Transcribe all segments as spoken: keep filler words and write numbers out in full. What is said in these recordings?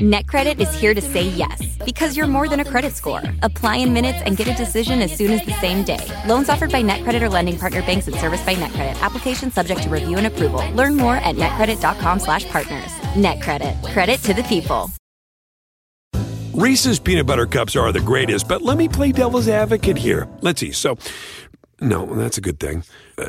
NetCredit is here to say yes, because you're more than a credit score. Apply in minutes and get a decision as soon as the same day. Loans offered by NetCredit or lending partner banks and serviced by NetCredit. Application subject to review and approval. Learn more at netcredit.com slash partners. NetCredit. Credit to the people. Reese's Peanut Butter Cups are the greatest, but let me play devil's advocate here. Let's see. So, no, that's a good thing. Uh,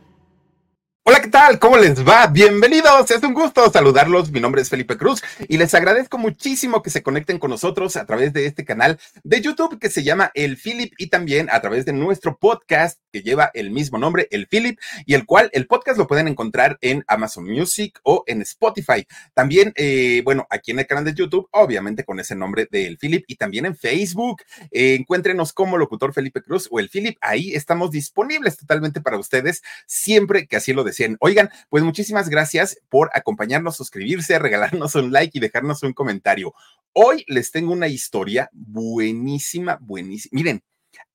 Hola, ¿qué tal? ¿Cómo les va? Bienvenidos, es un gusto saludarlos. Mi nombre es Felipe Cruz y les agradezco muchísimo que se conecten con nosotros a través de este canal de YouTube que se llama El Philip y también a través de nuestro podcast que lleva el mismo nombre, El Philip, y el cual el podcast lo pueden encontrar en Amazon Music o en Spotify. También, eh, bueno, aquí en el canal de YouTube, obviamente con ese nombre de El Philip, y también en Facebook. Eh, encuéntrenos como Locutor Felipe Cruz o El Philip. Ahí estamos disponibles totalmente para ustedes siempre que así lo deseen. Decían. Oigan, pues muchísimas gracias por acompañarnos, suscribirse, regalarnos un like y dejarnos un comentario. Hoy les tengo una historia buenísima, buenísima. Miren,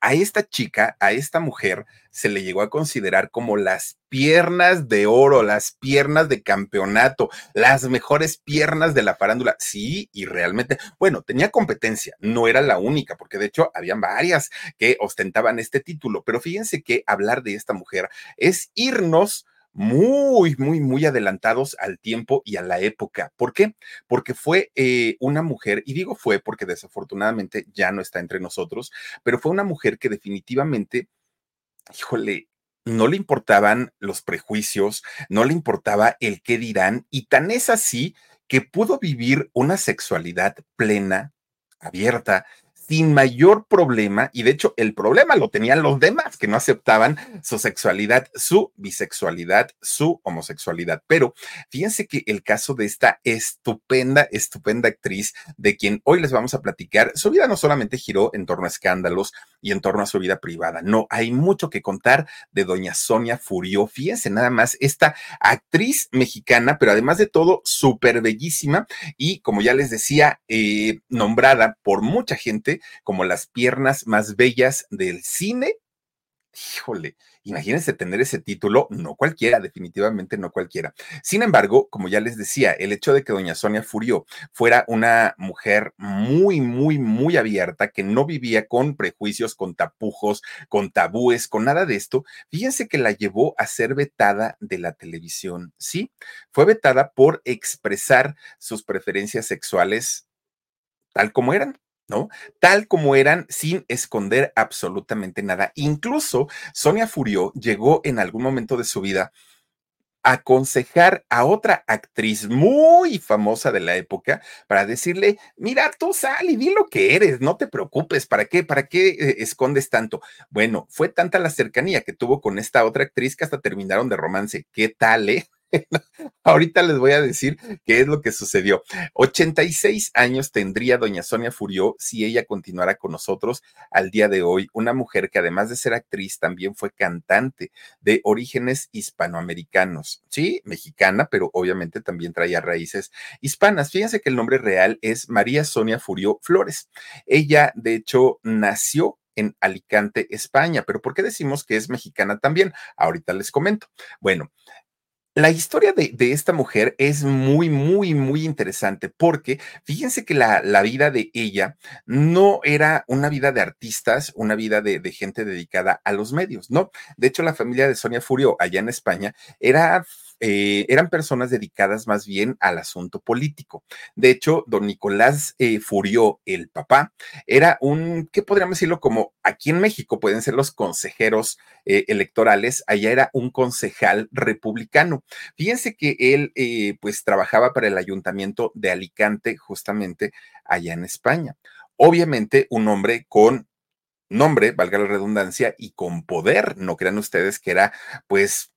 a esta chica, a esta mujer, se le llegó a considerar como las piernas de oro, las piernas de campeonato, las mejores piernas de la farándula. Sí, y realmente, bueno, tenía competencia, no era la única, porque de hecho habían varias que ostentaban este título, pero fíjense que hablar de esta mujer es irnos muy, muy, muy adelantados al tiempo y a la época. ¿Por qué? Porque fue eh, una mujer, y digo fue porque desafortunadamente ya no está entre nosotros, pero fue una mujer que definitivamente, híjole, no le importaban los prejuicios, no le importaba el qué dirán, y tan es así que pudo vivir una sexualidad plena, abierta, sin mayor problema, y de hecho el problema lo tenían los demás que no aceptaban su sexualidad, su bisexualidad, su homosexualidad. Pero fíjense que el caso de esta estupenda, estupenda actriz de quien hoy les vamos a platicar, su vida no solamente giró en torno a escándalos y en torno a su vida privada, no, hay mucho que contar de doña Sonia Furió. Fíjense nada más, esta actriz mexicana, pero además de todo súper bellísima y, como ya les decía, eh, nombrada por mucha gente como las piernas más bellas del cine. Híjole, imagínense tener ese título, no cualquiera, definitivamente no cualquiera. Sin embargo, como ya les decía, el hecho de que doña Sonia Furió fuera una mujer muy, muy, muy abierta, que no vivía con prejuicios, con tapujos, con tabúes, con nada de esto, fíjense que la llevó a ser vetada de la televisión, ¿sí? Fue vetada por expresar sus preferencias sexuales tal como eran, ¿no? Tal como eran, sin esconder absolutamente nada. Incluso Sonia Furió llegó en algún momento de su vida a aconsejar a otra actriz muy famosa de la época para decirle: mira, tú sal y di lo que eres, no te preocupes, ¿para qué? ¿Para qué eh, escondes tanto? Bueno, fue tanta la cercanía que tuvo con esta otra actriz que hasta terminaron de romance. ¿Qué tal, eh? Ahorita les voy a decir qué es lo que sucedió. ochenta y seis años tendría doña Sonia Furió si ella continuara con nosotros al día de hoy, una mujer que además de ser actriz también fue cantante de orígenes hispanoamericanos, sí, mexicana, pero obviamente también traía raíces hispanas. Fíjense que el nombre real es María Sonia Furió Flores. Ella, de hecho, nació en Alicante, España, pero ¿por qué decimos que es mexicana también? Ahorita les comento. Bueno, la historia de, de esta mujer es muy, muy, muy interesante porque fíjense que la, la vida de ella no era una vida de artistas, una vida de, de gente dedicada a los medios, ¿no? De hecho, la familia de Sonia Furió allá en España era... Eh, eran personas dedicadas más bien al asunto político. De hecho, don Nicolás eh, Furió, el papá, era un, ¿qué podríamos decirlo? Como aquí en México pueden ser los consejeros eh, electorales, allá era un concejal republicano. Fíjense que él eh, pues trabajaba para el ayuntamiento de Alicante, justamente allá en España. Obviamente un hombre con nombre, valga la redundancia, y con poder. No crean ustedes que era pues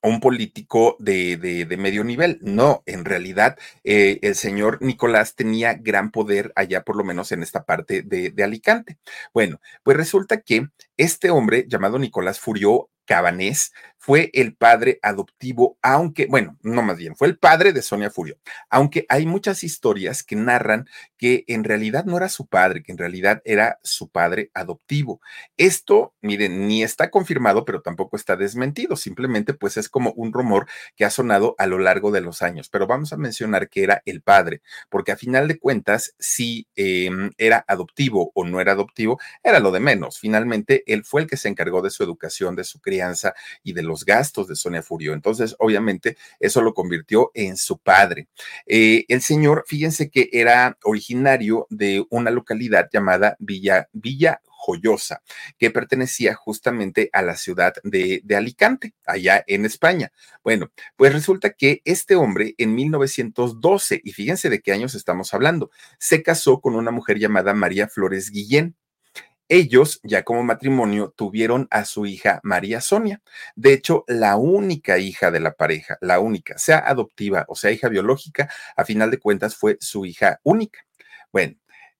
un político de, de, de medio nivel. No, en realidad eh, el señor Nicolás tenía gran poder allá, por lo menos en esta parte de, de Alicante. Bueno, pues resulta que Este hombre, llamado Nicolás Furió Cabanés, fue el padre adoptivo, aunque, bueno, no más bien, fue el padre de Sonia Furió, aunque hay muchas historias que narran que en realidad no era su padre, que en realidad era su padre adoptivo. Esto, miren, ni está confirmado, pero tampoco está desmentido, simplemente pues es como un rumor que ha sonado a lo largo de los años, pero vamos a mencionar que era el padre, porque a final de cuentas, si eh, era adoptivo o no era adoptivo, era lo de menos. Finalmente, él fue el que se encargó de su educación, de su crianza y de los gastos de Sonia Furió. Entonces, obviamente, eso lo convirtió en su padre. Eh, el señor, fíjense que era originario de una localidad llamada Villa, Villa Joyosa, que pertenecía justamente a la ciudad de, de Alicante, allá en España. Bueno, pues resulta que este hombre en mil novecientos doce, y fíjense de qué años estamos hablando, se casó con una mujer llamada María Flores Guillén. Ellos, ya como matrimonio, tuvieron a su hija María Sonia, de hecho, la única hija de la pareja, la única, sea adoptiva o sea hija biológica, a final de cuentas fue su hija única. Bueno,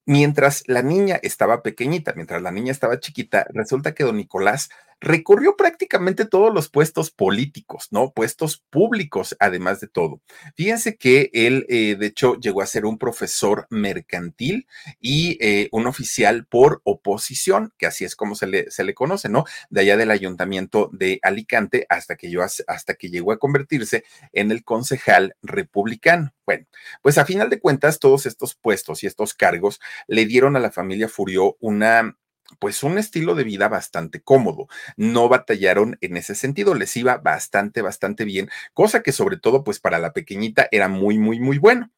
mientras la niña estaba pequeñita, mientras la niña estaba chiquita, resulta que don Nicolás recorrió prácticamente todos los puestos políticos, ¿no? Puestos públicos, además de todo. Fíjense que él, eh, de hecho, llegó a ser un profesor mercantil y eh, un oficial por oposición, que así es como se le, se le conoce, ¿no? De allá del ayuntamiento de Alicante hasta que, yo, hasta que llegó a convertirse en el concejal republicano. Bueno, pues a final de cuentas, todos estos puestos y estos cargos le dieron a la familia Furió una... pues un estilo de vida bastante cómodo, no batallaron en ese sentido, les iba bastante, bastante bien, cosa que sobre todo pues para la pequeñita era muy, muy, muy bueno.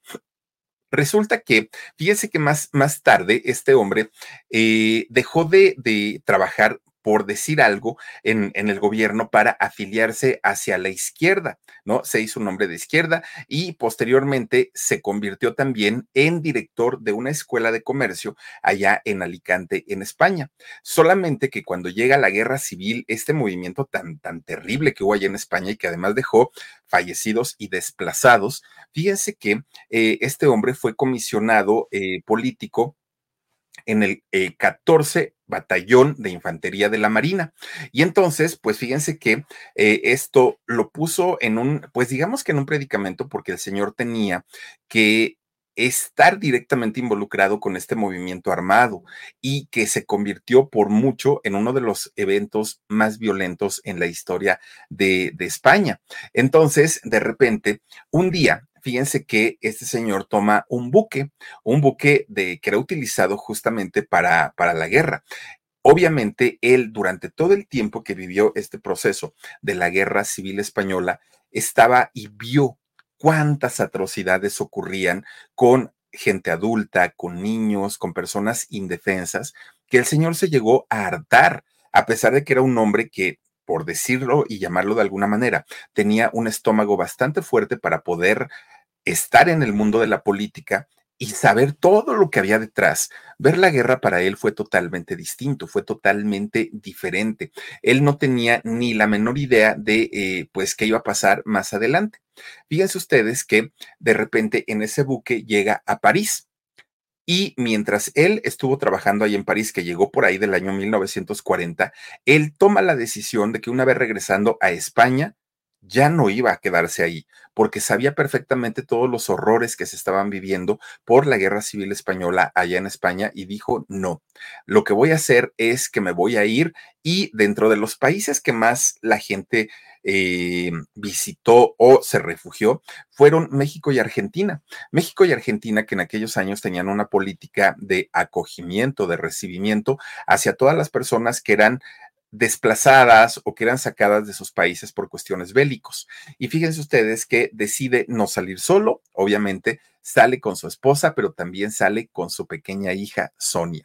Resulta que, fíjense que más, más tarde este hombre eh, dejó de, de trabajar por decir algo, en, en el gobierno para afiliarse hacia la izquierda, ¿no? Se hizo un hombre de izquierda y posteriormente se convirtió también en director de una escuela de comercio allá en Alicante, en España. Solamente que cuando llega la Guerra Civil, este movimiento tan, tan terrible que hubo allá en España y que además dejó fallecidos y desplazados, fíjense que eh, este hombre fue comisionado eh, político en el eh, catorce Batallón de Infantería de la Marina. Y entonces, pues fíjense que eh, esto lo puso en un, pues digamos que en un predicamento, porque el señor tenía que estar directamente involucrado con este movimiento armado y que se convirtió por mucho en uno de los eventos más violentos en la historia de, de España. Entonces, de repente, un día, fíjense que este señor toma un buque, un buque de, que era utilizado justamente para, para la guerra. Obviamente, él durante todo el tiempo que vivió este proceso de la Guerra Civil Española, estaba y vio cuántas atrocidades ocurrían con gente adulta, con niños, con personas indefensas, que el señor se llegó a hartar, a pesar de que era un hombre que, por decirlo y llamarlo de alguna manera, tenía un estómago bastante fuerte para poder estar en el mundo de la política y saber todo lo que había detrás. Ver la guerra para él fue totalmente distinto, fue totalmente diferente. Él no tenía ni la menor idea de eh, pues qué iba a pasar más adelante. Fíjense ustedes que de repente en ese buque llega a París. Y mientras él estuvo trabajando ahí en París, que llegó por ahí del año mil novecientos cuarenta, él toma la decisión de que una vez regresando a España, ya no iba a quedarse ahí, porque sabía perfectamente todos los horrores que se estaban viviendo por la Guerra Civil Española allá en España y dijo, no, lo que voy a hacer es que me voy a ir y dentro de los países que más la gente Eh, visitó o se refugió fueron México y Argentina. México y Argentina, que en aquellos años tenían una política de acogimiento, de recibimiento hacia todas las personas que eran desplazadas o que eran sacadas de sus países por cuestiones bélicos. Y fíjense ustedes que decide no salir solo, obviamente sale con su esposa, pero también sale con su pequeña hija Sonia.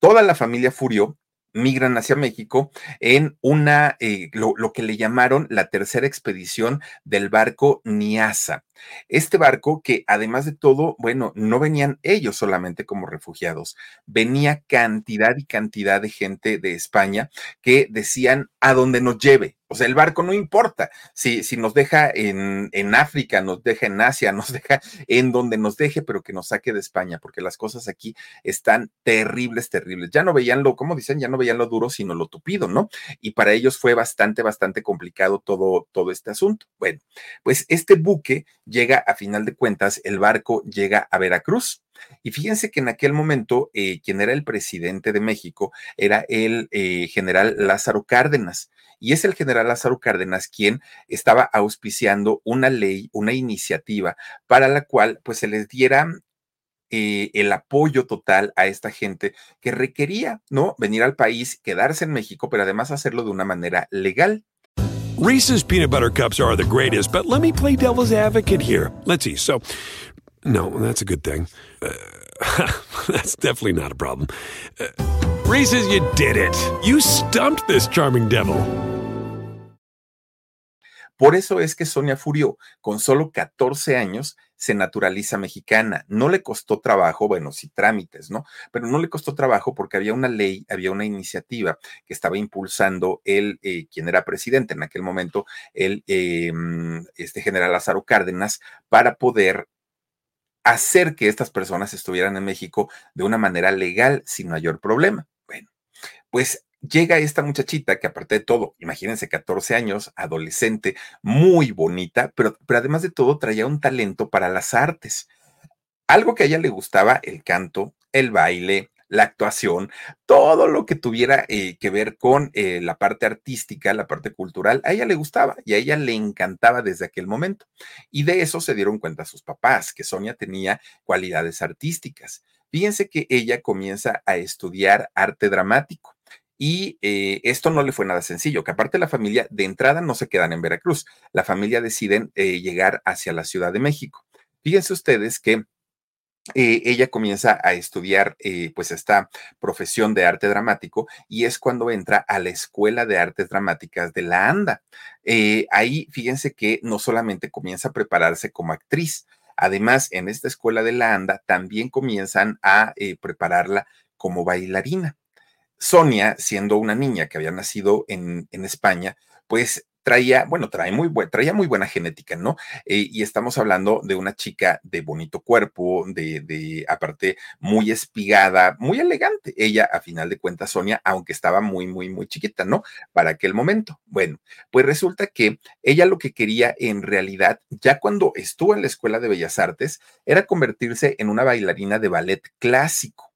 Toda la familia Furió migran hacia México en una, eh, lo, lo que le llamaron la tercera expedición del barco Niasa. Este barco que además de todo, bueno, no venían ellos solamente como refugiados, venía cantidad y cantidad de gente de España que decían a donde nos lleve. O sea, el barco no importa, si, si nos deja en, en África, nos deja en Asia, nos deja en donde nos deje, pero que nos saque de España, porque las cosas aquí están terribles, terribles. Ya no veían lo, como dicen, ya no veían lo duro, sino lo tupido, ¿no? Y para ellos fue bastante, bastante complicado todo, todo este asunto. Bueno, pues este buque llega, a final de cuentas, el barco llega a Veracruz. Y fíjense que en aquel momento eh, quien era el presidente de México era el eh, general Lázaro Cárdenas, y es el general Lázaro Cárdenas quien estaba auspiciando una ley, una iniciativa para la cual pues se les diera Eh, el apoyo total a esta gente que requería, ¿no?, venir al país, quedarse en México, pero además hacerlo de una manera legal. Reese's Peanut Butter Cups are the greatest, but let me play devil's advocate here. Let's see, so... No, that's a good thing. Uh, that's definitely not a problem. Uh, Reese's, you did it. You stumped this charming devil. Por eso es que Sonia Furió, con solo catorce años, se naturaliza mexicana. No le costó trabajo, bueno, sí trámites, ¿no? Pero no le costó trabajo porque había una ley, había una iniciativa que estaba impulsando el, eh, quien era presidente en aquel momento, el eh, este general Lázaro Cárdenas, para poder hacer que estas personas estuvieran en México de una manera legal, sin mayor problema. Bueno, pues llega esta muchachita que, aparte de todo, imagínense, catorce años, adolescente, muy bonita, pero, pero además de todo traía un talento para las artes. Algo que a ella le gustaba: el canto, el baile, la actuación, todo lo que tuviera eh, que ver con eh, la parte artística, la parte cultural, a ella le gustaba y a ella le encantaba desde aquel momento. Y de eso se dieron cuenta sus papás, que Sonia tenía cualidades artísticas. Fíjense que ella comienza a estudiar arte dramático. Y eh, esto no le fue nada sencillo, que aparte la familia de entrada no se quedan en Veracruz, la familia deciden eh, llegar hacia la Ciudad de México. Fíjense ustedes que eh, ella comienza a estudiar eh, pues esta profesión de arte dramático, y es cuando entra a la Escuela de Artes Dramáticas de la ANDA. Eh, ahí fíjense que no solamente comienza a prepararse como actriz, además en esta escuela de la ANDA también comienzan a eh, prepararla como bailarina. Sonia, siendo una niña que había nacido en, en España, pues traía, bueno, trae muy buen, traía muy buena genética, ¿no? Eh, y estamos hablando de una chica de bonito cuerpo, de, de, aparte, muy espigada, muy elegante. Ella, a final de cuentas, Sonia, aunque estaba muy, muy, muy chiquita, ¿no?, para aquel momento. Bueno, pues resulta que ella lo que quería en realidad, ya cuando estuvo en la Escuela de Bellas Artes, era convertirse en una bailarina de ballet clásico.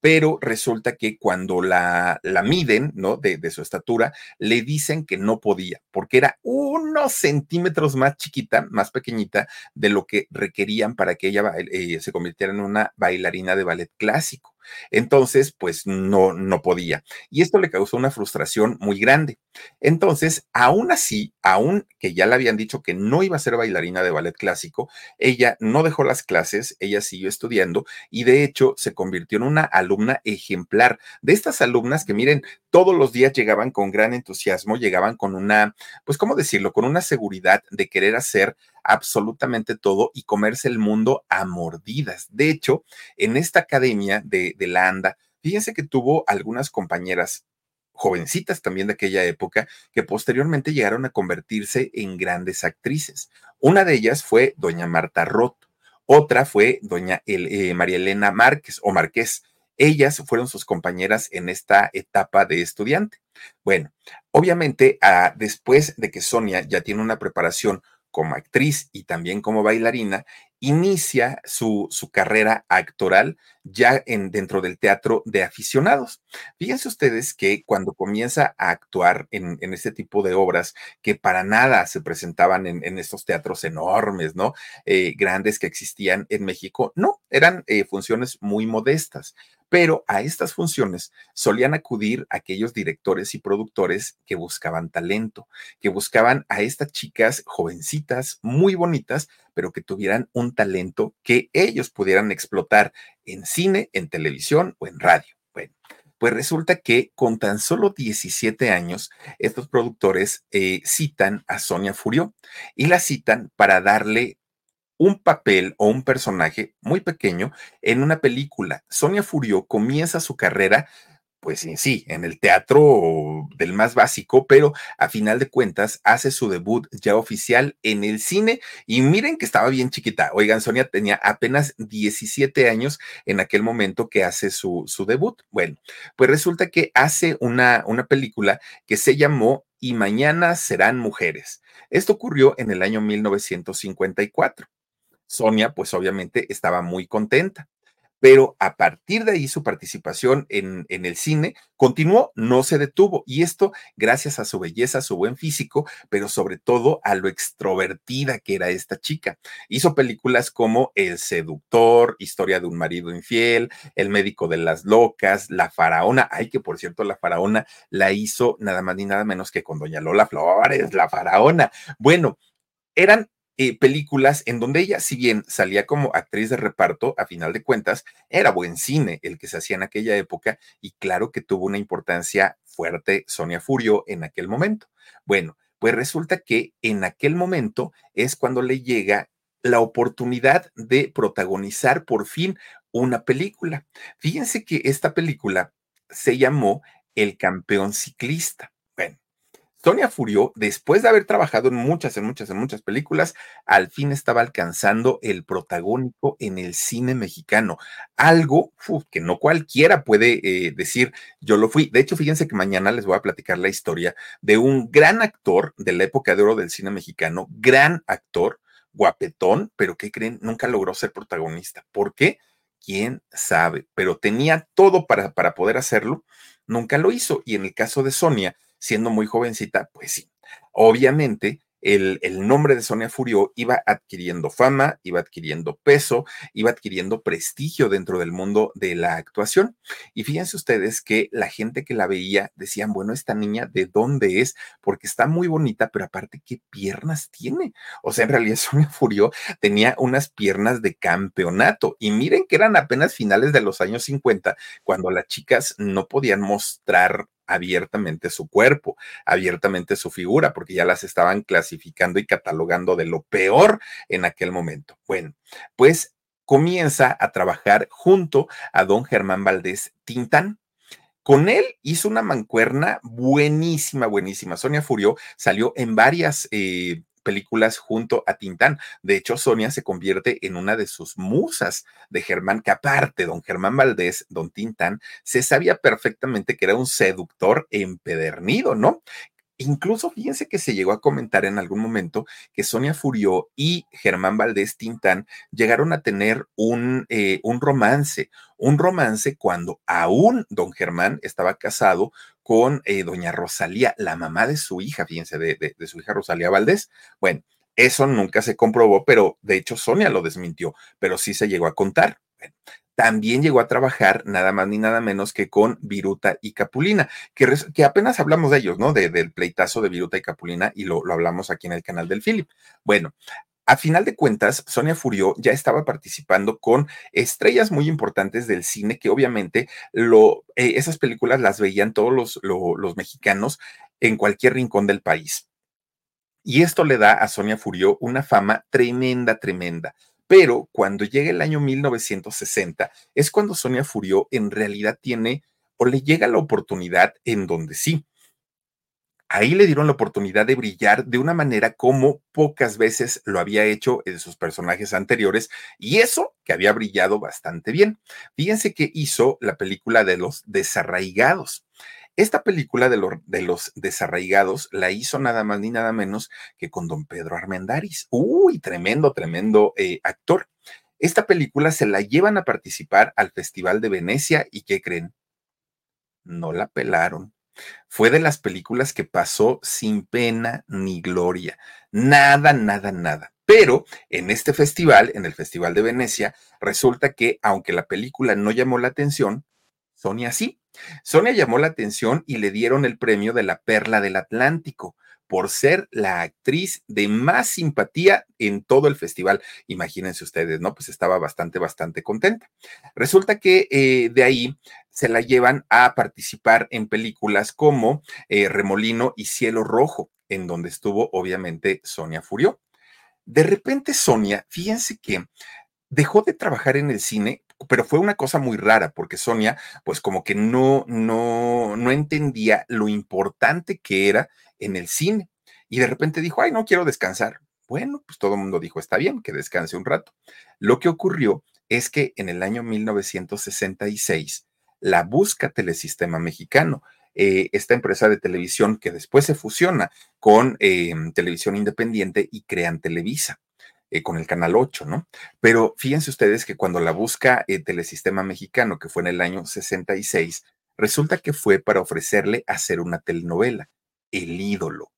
Pero resulta que cuando la, la miden, ¿no?, de, de su estatura, le dicen que no podía, porque era unos centímetros más chiquita, más pequeñita, de lo que requerían para que ella eh, se convirtiera en una bailarina de ballet clásico. Entonces, pues no, no podía. Y esto le causó una frustración muy grande. Entonces, aún así, aún que ya le habían dicho que no iba a ser bailarina de ballet clásico, ella no dejó las clases, ella siguió estudiando y de hecho se convirtió en una alumna alumna ejemplar, de estas alumnas que, miren, todos los días llegaban con gran entusiasmo, llegaban con una, pues, ¿cómo decirlo?, con una seguridad de querer hacer absolutamente todo y comerse el mundo a mordidas. De hecho, en esta academia de, de la ANDA, fíjense que tuvo algunas compañeras jovencitas también de aquella época, que posteriormente llegaron a convertirse en grandes actrices. Una de ellas fue doña Marta Roth, otra fue doña el, eh, María Elena Márquez o Márquez. Ellas fueron sus compañeras en esta etapa de estudiante. Bueno, obviamente, ah, después de que Sonia ya tiene una preparación como actriz y también como bailarina, inicia su, su carrera actoral ya en, dentro del teatro de aficionados. Fíjense ustedes que cuando comienza a actuar en, en este tipo de obras que para nada se presentaban en, en estos teatros enormes, ¿no?, Eh, grandes que existían en México, no, eran eh, funciones muy modestas. Pero a estas funciones solían acudir aquellos directores y productores que buscaban talento, que buscaban a estas chicas jovencitas, muy bonitas, pero que tuvieran un talento que ellos pudieran explotar en cine, en televisión o en radio. Bueno, pues resulta que con tan solo diecisiete años, estos productores eh, citan a Sonia Furió y la citan para darle un papel o un personaje muy pequeño en una película. Sonia Furió comienza su carrera pues en sí, en el teatro del más básico, pero a final de cuentas hace su debut ya oficial en el cine, y miren que estaba bien chiquita. Oigan, Sonia tenía apenas diecisiete años en aquel momento que hace su, su debut. Bueno, pues resulta que hace una, una película que se llamó Y Mañana Serán Mujeres. Esto ocurrió en el año mil novecientos cincuenta y cuatro. Sonia, pues obviamente estaba muy contenta, pero a partir de ahí su participación en, en el cine continuó, no se detuvo, y esto gracias a su belleza, a su buen físico, pero sobre todo a lo extrovertida que era esta chica. Hizo películas como El Seductor, Historia de un Marido Infiel, El Médico de las Locas, La Faraona. Ay, que por cierto, La Faraona la hizo nada más ni nada menos que con doña Lola Flores, La Faraona. Bueno, eran Eh, películas en donde ella, si bien salía como actriz de reparto, a final de cuentas era buen cine el que se hacía en aquella época, y claro que tuvo una importancia fuerte Sonia Furió en aquel momento. Bueno, pues resulta que en aquel momento es cuando le llega la oportunidad de protagonizar por fin una película. Fíjense que esta película se llamó El Campeón Ciclista. Sonia Furió, después de haber trabajado en muchas, en muchas, en muchas películas, al fin estaba alcanzando el protagónico en el cine mexicano. Algo uf, que no cualquiera puede eh, decir, yo lo fui. De hecho, fíjense que mañana les voy a platicar la historia de un gran actor de la época de oro del cine mexicano, gran actor, guapetón, pero ¿qué creen? Nunca logró ser protagonista. ¿Por qué? ¿Quién sabe? Pero tenía todo para, para poder hacerlo, nunca lo hizo. Y en el caso de Sonia, siendo muy jovencita, pues sí, obviamente el, el nombre de Sonia Furió iba adquiriendo fama, iba adquiriendo peso, iba adquiriendo prestigio dentro del mundo de la actuación. Y fíjense ustedes que la gente que la veía decían, bueno, esta niña, ¿de dónde es? Porque está muy bonita, pero aparte, ¿qué piernas tiene? O sea, en realidad Sonia Furió tenía unas piernas de campeonato. Y miren que eran apenas finales de los años cincuenta, cuando las chicas no podían mostrar abiertamente su cuerpo, abiertamente su figura, porque ya las estaban clasificando y catalogando de lo peor en aquel momento. Bueno, pues comienza a trabajar junto a don Germán Valdés Tintán. Con él hizo una mancuerna buenísima, buenísima. Sonia Furió salió en varias eh, películas junto a Tintán. De hecho, Sonia se convierte en una de sus musas de Germán, que aparte, don Germán Valdés, don Tintán, se sabía perfectamente que era un seductor empedernido, ¿no? Incluso fíjense que se llegó a comentar en algún momento que Sonia Furió y Germán Valdés Tintán llegaron a tener un, eh, un romance, un romance cuando aún don Germán estaba casado con eh, doña Rosalía, la mamá de su hija, fíjense, de, de, de su hija Rosalía Valdés. Bueno, eso nunca se comprobó, pero de hecho Sonia lo desmintió, pero sí se llegó a contar. Bueno, también llegó a trabajar nada más ni nada menos que con Viruta y Capulina, que, res, que apenas hablamos de ellos, ¿no? De, del pleitazo de Viruta y Capulina, y lo, lo hablamos aquí en el canal del Philip. Bueno, a final de cuentas, Sonia Furió ya estaba participando con estrellas muy importantes del cine, que obviamente lo, eh, esas películas las veían todos los, lo, los mexicanos en cualquier rincón del país. Y esto le da a Sonia Furió una fama tremenda, tremenda. Pero cuando llega el año mil novecientos sesenta, es cuando Sonia Furió en realidad tiene o le llega la oportunidad en donde sí. Ahí le dieron la oportunidad de brillar de una manera como pocas veces lo había hecho en sus personajes anteriores, y eso que había brillado bastante bien. Fíjense que hizo la película de Los Desarraigados. Esta película de, lo, de los desarraigados la hizo nada más ni nada menos que con don Pedro Armendáriz. Uy, tremendo, tremendo eh, actor. Esta película se la llevan a participar al Festival de Venecia, y ¿qué creen? No la pelaron. Fue de las películas que pasó sin pena ni gloria. Nada, nada, nada. Pero en este festival, en el Festival de Venecia, resulta que aunque la película no llamó la atención, Sonia sí. Sonia llamó la atención y le dieron el premio de la Perla del Atlántico por ser la actriz de más simpatía en todo el festival. Imagínense ustedes, ¿no? Pues estaba bastante, bastante contenta. Resulta que eh, de ahí se la llevan a participar en películas como eh, Remolino y Cielo Rojo, en donde estuvo obviamente Sonia Furió. De repente Sonia, fíjense que dejó de trabajar en el cine pero fue una cosa muy rara, porque Sonia, pues como que no, no, no entendía lo importante que era en el cine. Y de repente dijo, ay, no quiero descansar. Bueno, pues todo el mundo dijo, está bien, que descanse un rato. Lo que ocurrió es que en el año mil novecientos sesenta y seis la busca Telesistema Mexicano, eh, esta empresa de televisión que después se fusiona con eh, Televisión Independiente y crean Televisa, eh, con el Canal ocho, ¿no? Pero fíjense ustedes que cuando la busca eh, Telesistema Mexicano, que fue en el año sesenta y seis, resulta que fue para ofrecerle hacer una telenovela, El ídolo.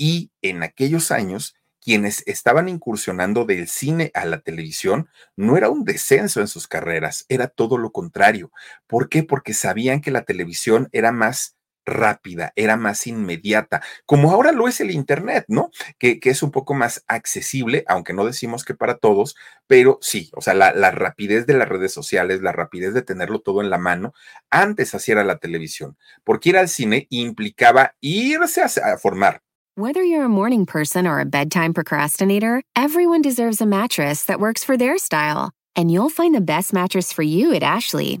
Y en aquellos años, quienes estaban incursionando del cine a la televisión, no era un descenso en sus carreras, era todo lo contrario. ¿Por qué? Porque sabían que la televisión era más rápida, era más inmediata, como ahora lo es el internet, ¿no? Que, que es un poco más accesible, aunque no decimos que para todos, pero sí, o sea, la, la rapidez de las redes sociales, la rapidez de tenerlo todo en la mano. Antes así era la televisión, porque ir al cine implicaba irse a, a formar. Whether you're a morning person or a bedtime procrastinator, everyone deserves a mattress that works for their style. And you'll find the best mattress for you at Ashley.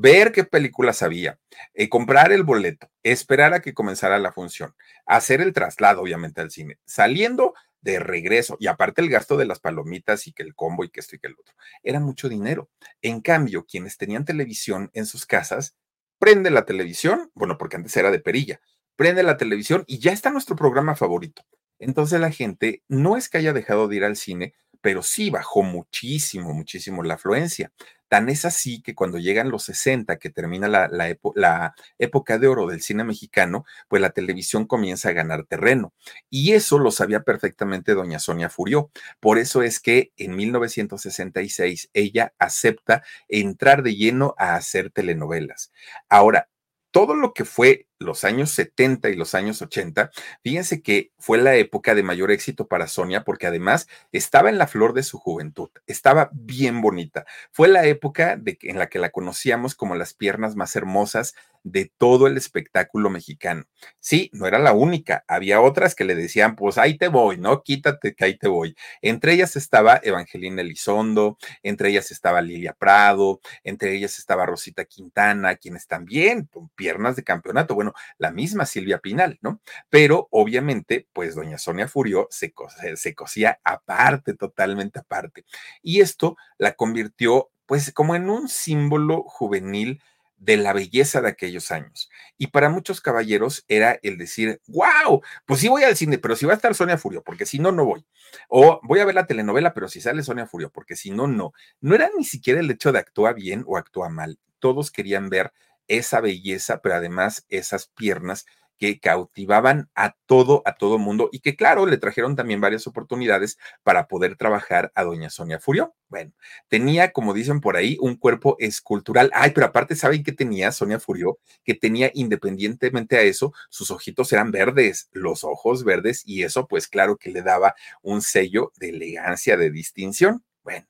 Ver qué películas había, eh, comprar el boleto, esperar a que comenzara la función, hacer el traslado, obviamente, al cine, saliendo de regreso, y aparte el gasto de las palomitas y que el combo y que esto y que el otro. Era mucho dinero. En cambio, quienes tenían televisión en sus casas, prende la televisión, bueno, porque antes era de perilla, prende la televisión y ya está nuestro programa favorito. Entonces la gente no es que haya dejado de ir al cine, pero sí bajó muchísimo, muchísimo la afluencia. Tan es así que cuando llegan los sesenta, que termina la, la, epo- la época de oro del cine mexicano, pues la televisión comienza a ganar terreno. Y eso lo sabía perfectamente doña Sonia Furió. Por eso es que en mil novecientos sesenta y seis ella acepta entrar de lleno a hacer telenovelas. Ahora, todo lo que fue los años setenta y los años ochenta, fíjense que fue la época de mayor éxito para Sonia, porque además estaba en la flor de su juventud, estaba bien bonita. Fue la época de, en la que la conocíamos como las piernas más hermosas de todo el espectáculo mexicano. Sí, no era la única, había otras que le decían, pues ahí te voy, no, quítate que ahí te voy. Entre ellas estaba Evangelina Elizondo, entre ellas estaba Lilia Prado, entre ellas estaba Rosita Quintana, quienes también con piernas de campeonato, bueno, la misma Silvia Pinal, ¿no? Pero obviamente, pues doña Sonia Furió se, co- se cosía aparte, totalmente aparte. Y esto la convirtió, pues, como en un símbolo juvenil de la belleza de aquellos años. Y para muchos caballeros era el decir, wow, pues sí voy al cine, pero si va a estar Sonia Furió, porque si no, no voy. O voy a ver la telenovela, pero si sale Sonia Furió, porque si no, no. No era ni siquiera el hecho de actúa bien o actúa mal. Todos querían ver esa belleza, pero además esas piernas que cautivaban a todo, a todo mundo, y que claro, le trajeron también varias oportunidades para poder trabajar a doña Sonia Furió. Bueno, tenía, como dicen por ahí, un cuerpo escultural. Ay, pero aparte, ¿saben qué tenía Sonia Furió? Que tenía, independientemente a eso, sus ojitos eran verdes, los ojos verdes, y eso pues claro que le daba un sello de elegancia, de distinción. Bueno,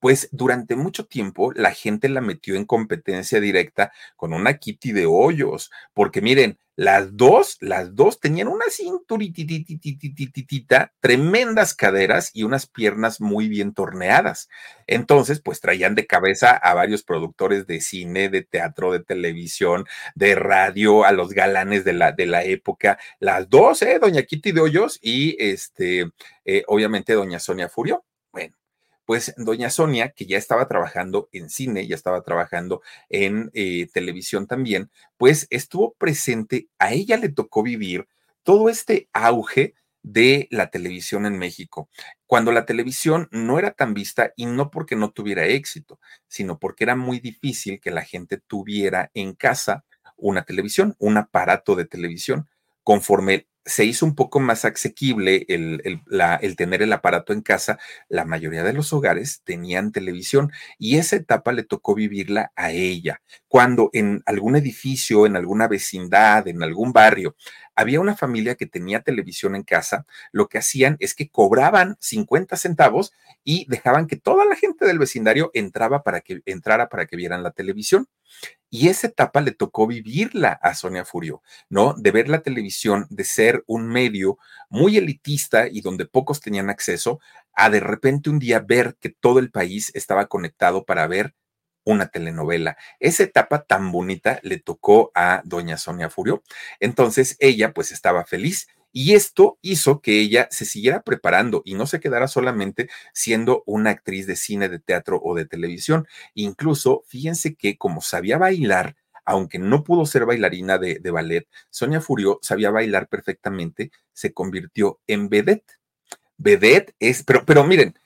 pues durante mucho tiempo la gente la metió en competencia directa con una Kitty de Hoyos, porque miren, las dos, las dos tenían una cinturitititititita, tremendas caderas y unas piernas muy bien torneadas. Entonces, pues traían de cabeza a varios productores de cine, de teatro, de televisión, de radio, a los galanes de la, de la época. Las dos, eh, doña Kitty de Hoyos y este, eh, obviamente doña Sonia Furió. Bueno, pues doña Sonia, que ya estaba trabajando en cine, ya estaba trabajando en eh, televisión también, pues estuvo presente. A ella le tocó vivir todo este auge de la televisión en México, cuando la televisión no era tan vista, y no porque no tuviera éxito, sino porque era muy difícil que la gente tuviera en casa una televisión, un aparato de televisión. Conforme se hizo un poco más asequible el, el, la, el tener el aparato en casa, la mayoría de los hogares tenían televisión, y esa etapa le tocó vivirla a ella. cuando en algún edificio, en alguna vecindad, en algún barrio, había una familia que tenía televisión en casa, lo que hacían es que cobraban cincuenta centavos y dejaban que toda la gente del vecindario entraba para que, entrara para que vieran la televisión. Y esa etapa le tocó vivirla a Sonia Furió, ¿no? De ver la televisión, de ser un medio muy elitista y donde pocos tenían acceso, a de repente un día ver que todo el país estaba conectado para ver una telenovela. Esa etapa tan bonita le tocó a doña Sonia Furió. Entonces ella pues estaba feliz y esto hizo que ella se siguiera preparando y no se quedara solamente siendo una actriz de cine, de teatro o de televisión. Incluso, fíjense que como sabía bailar, aunque no pudo ser bailarina de, de ballet, Sonia Furió sabía bailar perfectamente, se convirtió en vedette. Vedette es, pero, pero miren,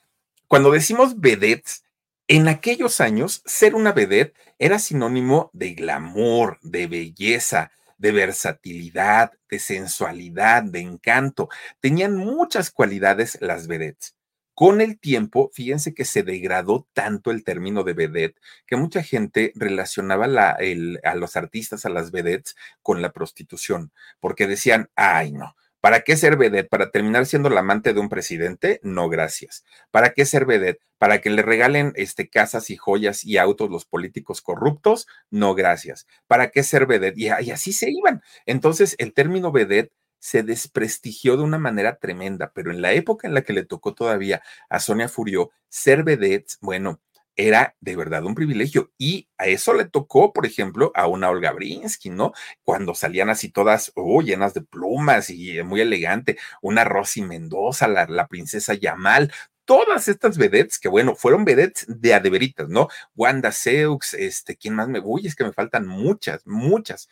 cuando decimos vedettes, en aquellos años, ser una vedette era sinónimo de glamour, de belleza, de versatilidad, de sensualidad, de encanto. Tenían muchas cualidades las vedettes. Con el tiempo, fíjense que se degradó tanto el término de vedette que mucha gente relacionaba la, el, a los artistas, a las vedettes, con la prostitución, porque decían, ay no, ¿para qué ser vedette? ¿Para terminar siendo la amante de un presidente? No, gracias. ¿Para qué ser vedette? ¿Para que le regalen este, casas y joyas y autos los políticos corruptos? No, gracias. ¿Para qué ser vedette? Y, y así se iban. Entonces, el término vedette se desprestigió de una manera tremenda, pero en la época en la que le tocó todavía a Sonia Furió, ser vedette, bueno, era de verdad un privilegio, y a eso le tocó, por ejemplo, a una Olga Brinsky, ¿no? Cuando salían así todas, oh, llenas de plumas y muy elegante, una Rosy Mendoza, la, la princesa Yamal, todas estas vedettes que, bueno, fueron vedettes de adeveritas, ¿no? Wanda Seux, este, ¿quién más me voy? Es que me faltan muchas, muchas.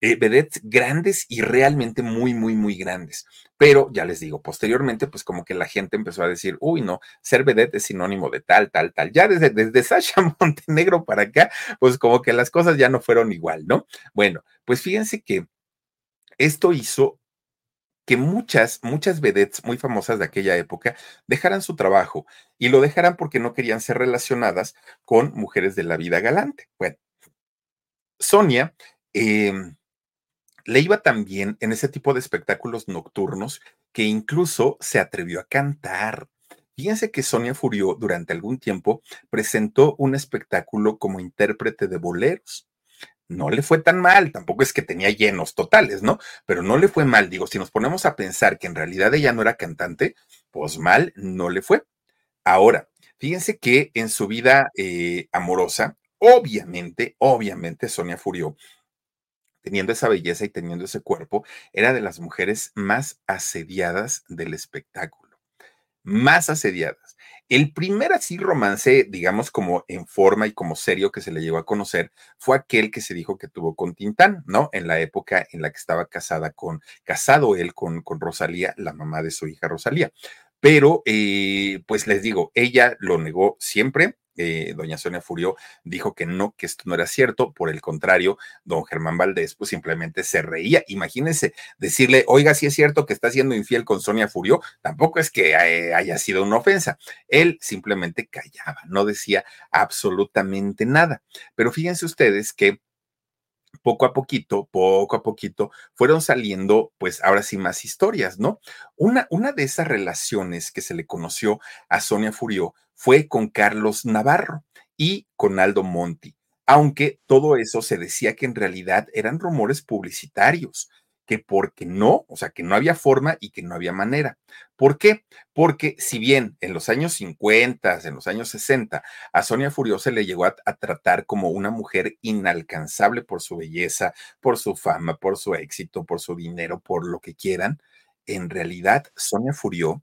Eh, vedettes grandes y realmente muy, muy, muy grandes. Pero ya les digo, posteriormente, pues como que la gente empezó a decir, uy, no, ser vedette es sinónimo de tal, tal, tal. Ya desde, desde Sasha Montenegro para acá, pues como que las cosas ya no fueron igual, ¿no? Bueno, pues fíjense que esto hizo que muchas, muchas vedettes muy famosas de aquella época dejaran su trabajo y lo dejaran porque no querían ser relacionadas con mujeres de la vida galante. Bueno, Sonia, eh, le iba tan bien en ese tipo de espectáculos nocturnos que incluso se atrevió a cantar. Fíjense que Sonia Furió durante algún tiempo presentó un espectáculo como intérprete de boleros. No le fue tan mal, tampoco es que tenía llenos totales, ¿no? Pero no le fue mal, digo, si nos ponemos a pensar que en realidad ella no era cantante, pues mal no le fue. Ahora, fíjense que en su vida eh, amorosa, obviamente, obviamente Sonia Furió, teniendo esa belleza y teniendo ese cuerpo, era de las mujeres más asediadas del espectáculo, más asediadas. El primer así romance, digamos, como en forma y como serio que se le llegó a conocer, fue aquel que se dijo que tuvo con Tintán, ¿no? En la época en la que estaba casada con, casado él con, con Rosalía, la mamá de su hija Rosalía. Pero, eh, pues les digo, ella lo negó siempre. Eh, doña Sonia Furió dijo que no, que esto no era cierto, por el contrario, don Germán Valdés pues simplemente se reía. Imagínense decirle, oiga, si es cierto que está siendo infiel con Sonia Furió, tampoco es que haya sido una ofensa, él simplemente callaba, no decía absolutamente nada. Pero fíjense ustedes que poco a poquito, poco a poquito, fueron saliendo, pues ahora sí, más historias, ¿no? Una, una de esas relaciones que se le conoció a Sonia Furió fue con Carlos Navarro y con Aldo Monti, aunque todo eso se decía que en realidad eran rumores publicitarios, que porque no, o sea, que no había forma y que no había manera. ¿Por qué? Porque si bien en los años cincuenta, en los años sesenta, a Sonia Furió se le llegó a, a tratar como una mujer inalcanzable por su belleza, por su fama, por su éxito, por su dinero, por lo que quieran, en realidad Sonia Furió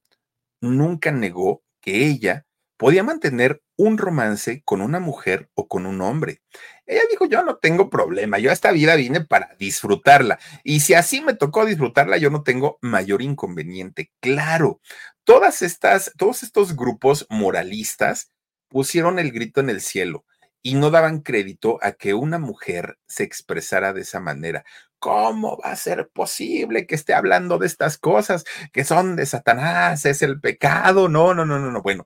nunca negó que ella podía mantener un romance con una mujer o con un hombre. Ella dijo, yo no tengo problema, yo a esta vida vine para disfrutarla, y si así me tocó disfrutarla, yo no tengo mayor inconveniente. Claro, todas estas, todos estos grupos moralistas pusieron el grito en el cielo y no daban crédito a que una mujer se expresara de esa manera. ¿Cómo va a ser posible que esté hablando de estas cosas que son de Satanás? Es el pecado. No, no, no, no, no. Bueno.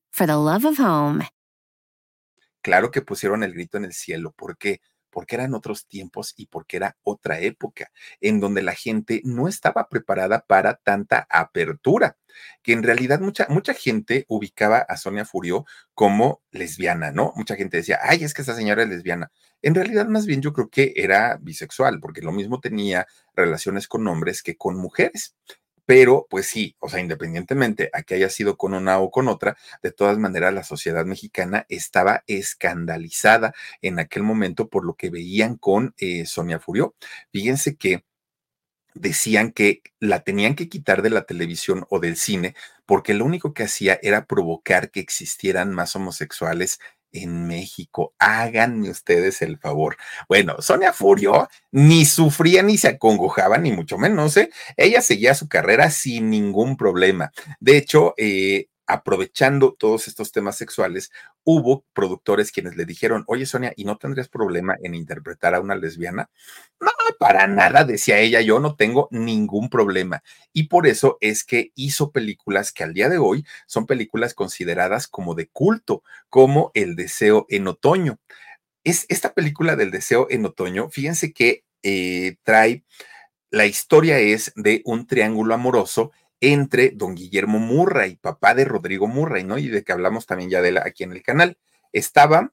for the love of home. Claro que pusieron el grito en el cielo. ¿Por qué? Porque eran otros tiempos y porque era otra época en donde la gente no estaba preparada para tanta apertura, que en realidad mucha, mucha gente ubicaba a Sonia Furió como lesbiana, ¿no? Mucha gente decía, ay, es que esa señora es lesbiana. En realidad, más bien, yo creo que era bisexual, porque lo mismo tenía relaciones con hombres que con mujeres. Pero, pues sí, o sea, independientemente a que haya sido con una o con otra, de todas maneras la sociedad mexicana estaba escandalizada en aquel momento por lo que veían con eh, Sonia Furió. Fíjense que decían que la tenían que quitar de la televisión o del cine porque lo único que hacía era provocar que existieran más homosexuales en México. Háganme ustedes el favor. Bueno, Sonia Furió ni sufría ni se acongojaba, ni mucho menos, ¿eh? Ella seguía su carrera sin ningún problema. De hecho, eh, aprovechando todos estos temas sexuales, hubo productores quienes le dijeron, oye, Sonia, ¿y no tendrías problema en interpretar a una lesbiana? No, para nada, decía ella, yo no tengo ningún problema. Y por eso es que hizo películas que al día de hoy son películas consideradas como de culto, como El Deseo en Otoño. Es esta película del Deseo en Otoño, fíjense que eh, trae, la historia es de un triángulo amoroso entre don Guillermo Murray, papá de Rodrigo Murray, ¿no? Y de que hablamos también ya de la, aquí en el canal. Estaba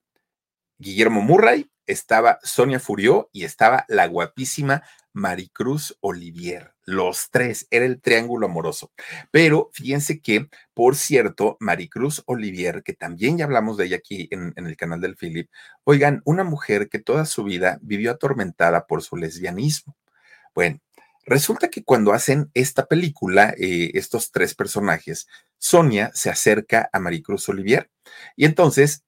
Guillermo Murray, estaba Sonia Furió y estaba la guapísima Maricruz Olivier. Los tres, era el triángulo amoroso. Pero fíjense que, por cierto, Maricruz Olivier, que también ya hablamos de ella aquí en, en el canal del Philip, oigan, una mujer que toda su vida vivió atormentada por su lesbianismo. Bueno, resulta que cuando hacen esta película, eh, estos tres personajes, Sonia se acerca a Maricruz Olivier y entonces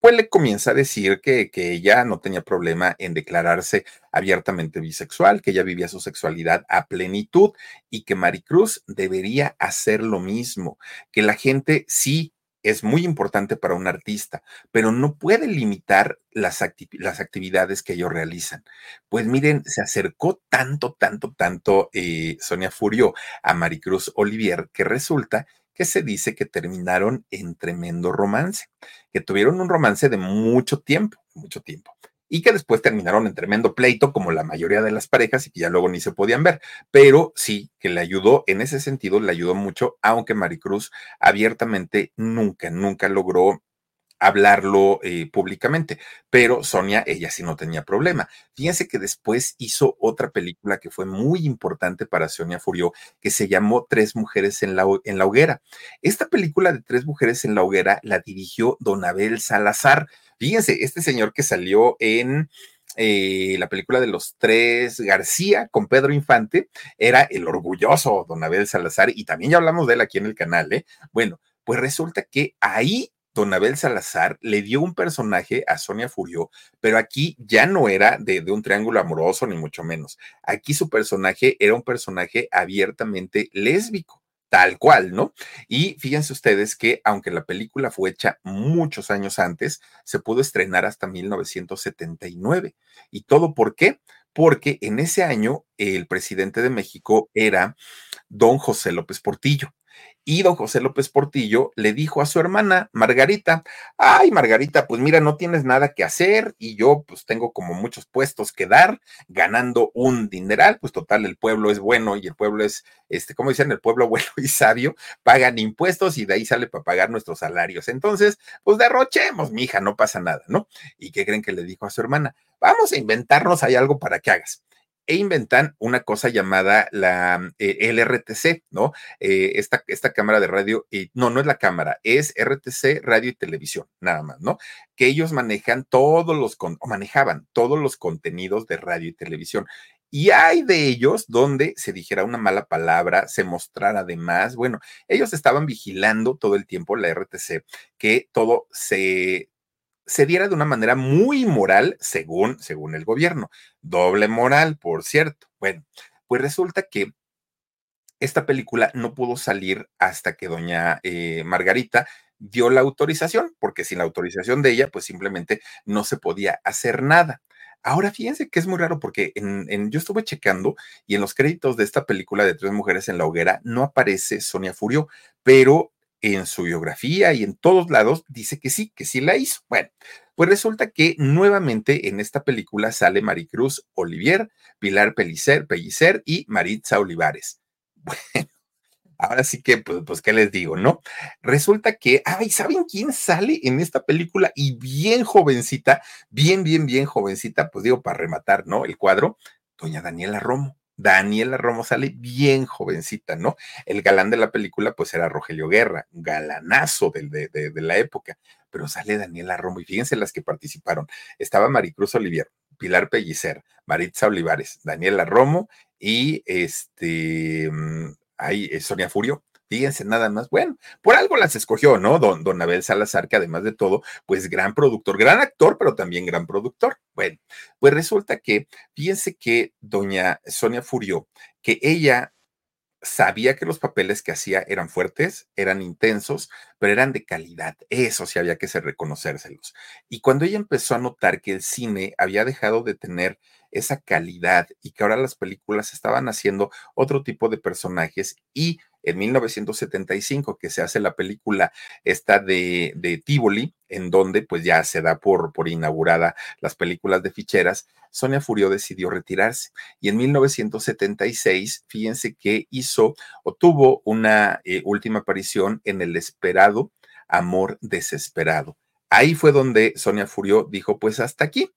pues le comienza a decir que, que ella no tenía problema en declararse abiertamente bisexual, que ella vivía su sexualidad a plenitud y que Maricruz debería hacer lo mismo, que la gente sí es muy importante para un artista, pero no puede limitar las, acti- las actividades que ellos realizan. Pues miren, se acercó tanto, tanto, tanto eh, Sonia Furió a Maricruz Olivier que resulta que se dice que terminaron en tremendo romance, que tuvieron un romance de mucho tiempo, mucho tiempo, y que después terminaron en tremendo pleito como la mayoría de las parejas y que ya luego ni se podían ver, pero sí que le ayudó, en ese sentido le ayudó mucho, aunque Maricruz abiertamente nunca, nunca logró hablarlo eh, públicamente, pero Sonia, ella sí no tenía problema. Fíjense que después hizo otra película que fue muy importante para Sonia Furió, que se llamó Tres Mujeres en la, en la Hoguera. Esta película de Tres Mujeres en la Hoguera la dirigió don Abel Salazar. Fíjense, este señor que salió en eh, la película de Los Tres García con Pedro Infante, era el orgulloso don Abel Salazar, y también ya hablamos de él aquí en el canal, ¿eh? Bueno, pues resulta que ahí don Abel Salazar le dio un personaje a Sonia Furió, pero aquí ya no era de, de un triángulo amoroso, ni mucho menos. Aquí su personaje era un personaje abiertamente lésbico, tal cual, ¿no? Y fíjense ustedes que, aunque la película fue hecha muchos años antes, se pudo estrenar hasta mil novecientos setenta y nueve. ¿Y todo por qué? Porque en ese año el presidente de México era don José López Portillo. Y don José López Portillo le dijo a su hermana Margarita, ay Margarita, pues mira, no tienes nada que hacer y yo pues tengo como muchos puestos que dar, ganando un dineral, pues total el pueblo es bueno y el pueblo es, este, como dicen, el pueblo bueno y sabio, pagan impuestos y de ahí sale para pagar nuestros salarios, entonces pues derrochemos, mija, no pasa nada, ¿no? ¿Y qué creen que le dijo a su hermana? Vamos a inventarnos ahí algo para que hagas. E inventan una cosa llamada la eh, L R T C, ¿no? Eh, esta, esta cámara de radio, eh, no, no es la cámara, es R T C, radio y televisión, nada más, ¿no? Que ellos manejan todos los, con, o manejaban todos los contenidos de radio y televisión. Y hay de ellos donde se dijera una mala palabra, se mostrara de más. Bueno, ellos estaban vigilando todo el tiempo la R T C, que todo se, se diera de una manera muy moral, según, según el gobierno. Doble moral, por cierto. Bueno, pues resulta que esta película no pudo salir hasta que doña eh, Margarita dio la autorización, porque sin la autorización de ella, pues simplemente no se podía hacer nada. Ahora, fíjense que es muy raro porque en, en, yo estuve checando y en los créditos de esta película de Tres Mujeres en la Hoguera no aparece Sonia Furió, pero en su biografía y en todos lados dice que sí, que sí la hizo. Bueno, pues resulta que nuevamente en esta película sale Maricruz Olivier, Pilar Pellicer, Pellicer y Maritza Olivares. Bueno, ahora sí que, pues, pues, ¿qué les digo, no? Resulta que, ay, ¿saben quién sale en esta película? Y bien jovencita, bien, bien, bien jovencita, pues digo, para rematar, ¿no? El cuadro, doña Daniela Romo. Daniela Romo sale bien jovencita, ¿no? El galán de la película, pues, era Rogelio Guerra, galanazo de, de, de, de la época. Pero sale Daniela Romo, y fíjense las que participaron. Estaba Maricruz Olivier, Pilar Pellicer, Maritza Olivares, Daniela Romo y, este... ahí eh, Sonia Furió, fíjense nada más. Bueno, por algo las escogió, ¿no? Don, don Abel Salazar, que además de todo, pues gran productor, gran actor, pero también gran productor. Bueno, pues resulta que, fíjense que doña Sonia Furió, que ella sabía que los papeles que hacía eran fuertes, eran intensos, pero eran de calidad. Eso sí había que reconocérselos. Y cuando ella empezó a notar que el cine había dejado de tener esa calidad y que ahora las películas estaban haciendo otro tipo de personajes, y en mil novecientos setenta y cinco que se hace la película esta de, de Tívoli, en donde pues ya se da por, por inaugurada las películas de ficheras, Sonia Furió decidió retirarse, y en mil novecientos setenta y seis, fíjense que hizo o tuvo una eh, última aparición en el esperado Amor Desesperado. Ahí fue donde Sonia Furió dijo, pues hasta aquí.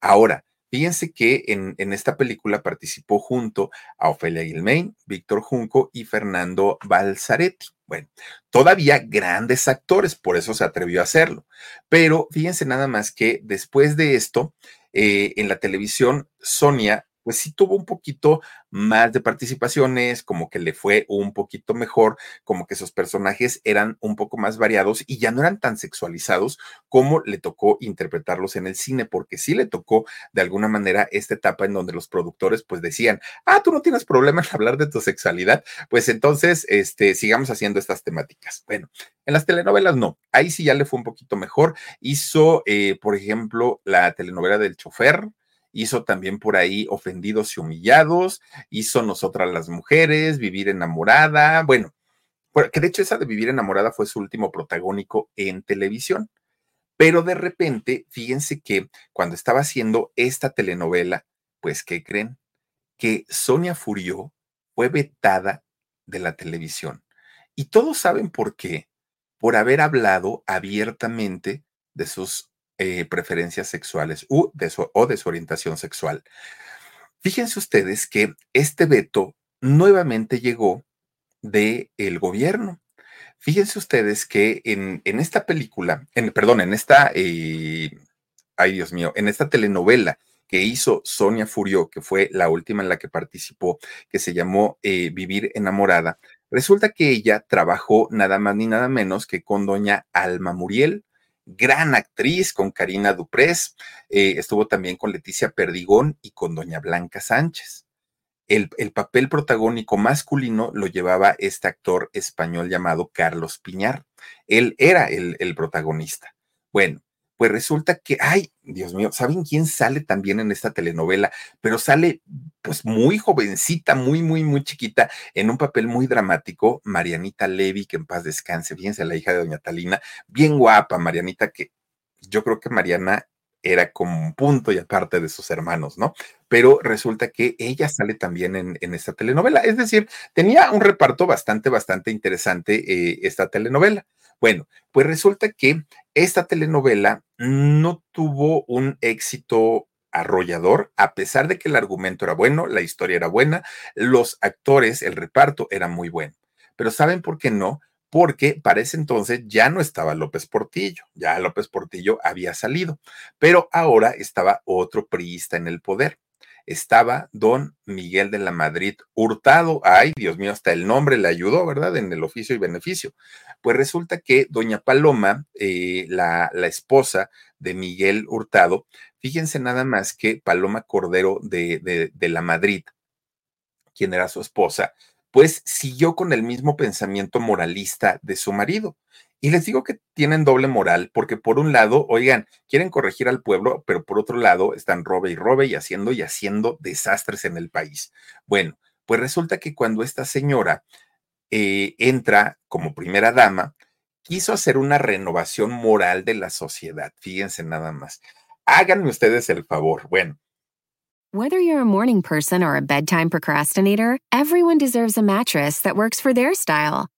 Ahora, fíjense que en, en esta película participó junto a Ofelia Guilmain, Víctor Junco y Fernando Balzaretti. Bueno, todavía grandes actores, por eso se atrevió a hacerlo. Pero fíjense nada más que después de esto, eh, en la televisión, Sonia, pues sí tuvo un poquito más de participaciones, como que le fue un poquito mejor, como que sus personajes eran un poco más variados y ya no eran tan sexualizados como le tocó interpretarlos en el cine, porque sí le tocó de alguna manera esta etapa en donde los productores pues decían, ah, tú no tienes problema en hablar de tu sexualidad, pues entonces este, sigamos haciendo estas temáticas. Bueno, en las telenovelas no, ahí sí ya le fue un poquito mejor. Hizo, eh, por ejemplo, la telenovela del chofer, hizo también por ahí Ofendidos y Humillados, hizo Nosotras las Mujeres, Vivir Enamorada, bueno, que de hecho esa de Vivir Enamorada fue su último protagónico en televisión. Pero de repente, fíjense que cuando estaba haciendo esta telenovela, pues, ¿qué creen? Que Sonia Furió fue vetada de la televisión. Y todos saben por qué, por haber hablado abiertamente de sus Eh, preferencias sexuales u de su, o de su orientación sexual. Fíjense ustedes que este veto nuevamente llegó del gobierno. Fíjense ustedes que en, en esta película, en, perdón, en esta, eh, ay Dios mío, en esta telenovela que hizo Sonia Furió, que fue la última en la que participó, que se llamó eh, Vivir Enamorada, resulta que ella trabajó nada más ni nada menos que con doña Alma Muriel, gran actriz, con Karina Duprés, eh, estuvo también con Leticia Perdigón y con doña Blanca Sánchez. El, el papel protagónico masculino lo llevaba este actor español llamado Carlos Piñar. Él era el, el protagonista. Bueno, pues resulta que, ay, Dios mío, ¿saben quién sale también en esta telenovela? Pero sale, pues, muy jovencita, muy, muy, muy chiquita, en un papel muy dramático, Marianita Levy, que en paz descanse, fíjense, la hija de doña Talina, bien guapa, Marianita, que yo creo que Mariana era como un punto y aparte de sus hermanos, ¿no? Pero resulta que ella sale también en, en esta telenovela, es decir, tenía un reparto bastante, bastante interesante eh, esta telenovela. Bueno, pues resulta que esta telenovela no tuvo un éxito arrollador, a pesar de que el argumento era bueno, la historia era buena, los actores, el reparto era muy bueno. Pero ¿saben por qué no? Porque para ese entonces ya no estaba López Portillo, ya López Portillo había salido, pero ahora estaba otro priista en el poder. estaba don Miguel de la Madrid Hurtado. Ay, Dios mío, hasta el nombre le ayudó, ¿verdad? En el oficio y beneficio. Pues resulta que doña Paloma, eh, la, la esposa de Miguel Hurtado, fíjense nada más que Paloma Cordero de, de, de la Madrid, quien era su esposa, pues siguió con el mismo pensamiento moralista de su marido. Y les digo que tienen doble moral, porque por un lado, oigan, quieren corregir al pueblo, pero por otro lado están robe y robe y haciendo y haciendo desastres en el país. Bueno, pues resulta que cuando esta señora eh, entra como primera dama, quiso hacer una renovación moral de la sociedad. Fíjense nada más. Háganme ustedes el favor. Bueno. Whether you're a morning person or a bedtime procrastinator, everyone deserves a mattress that works for their style.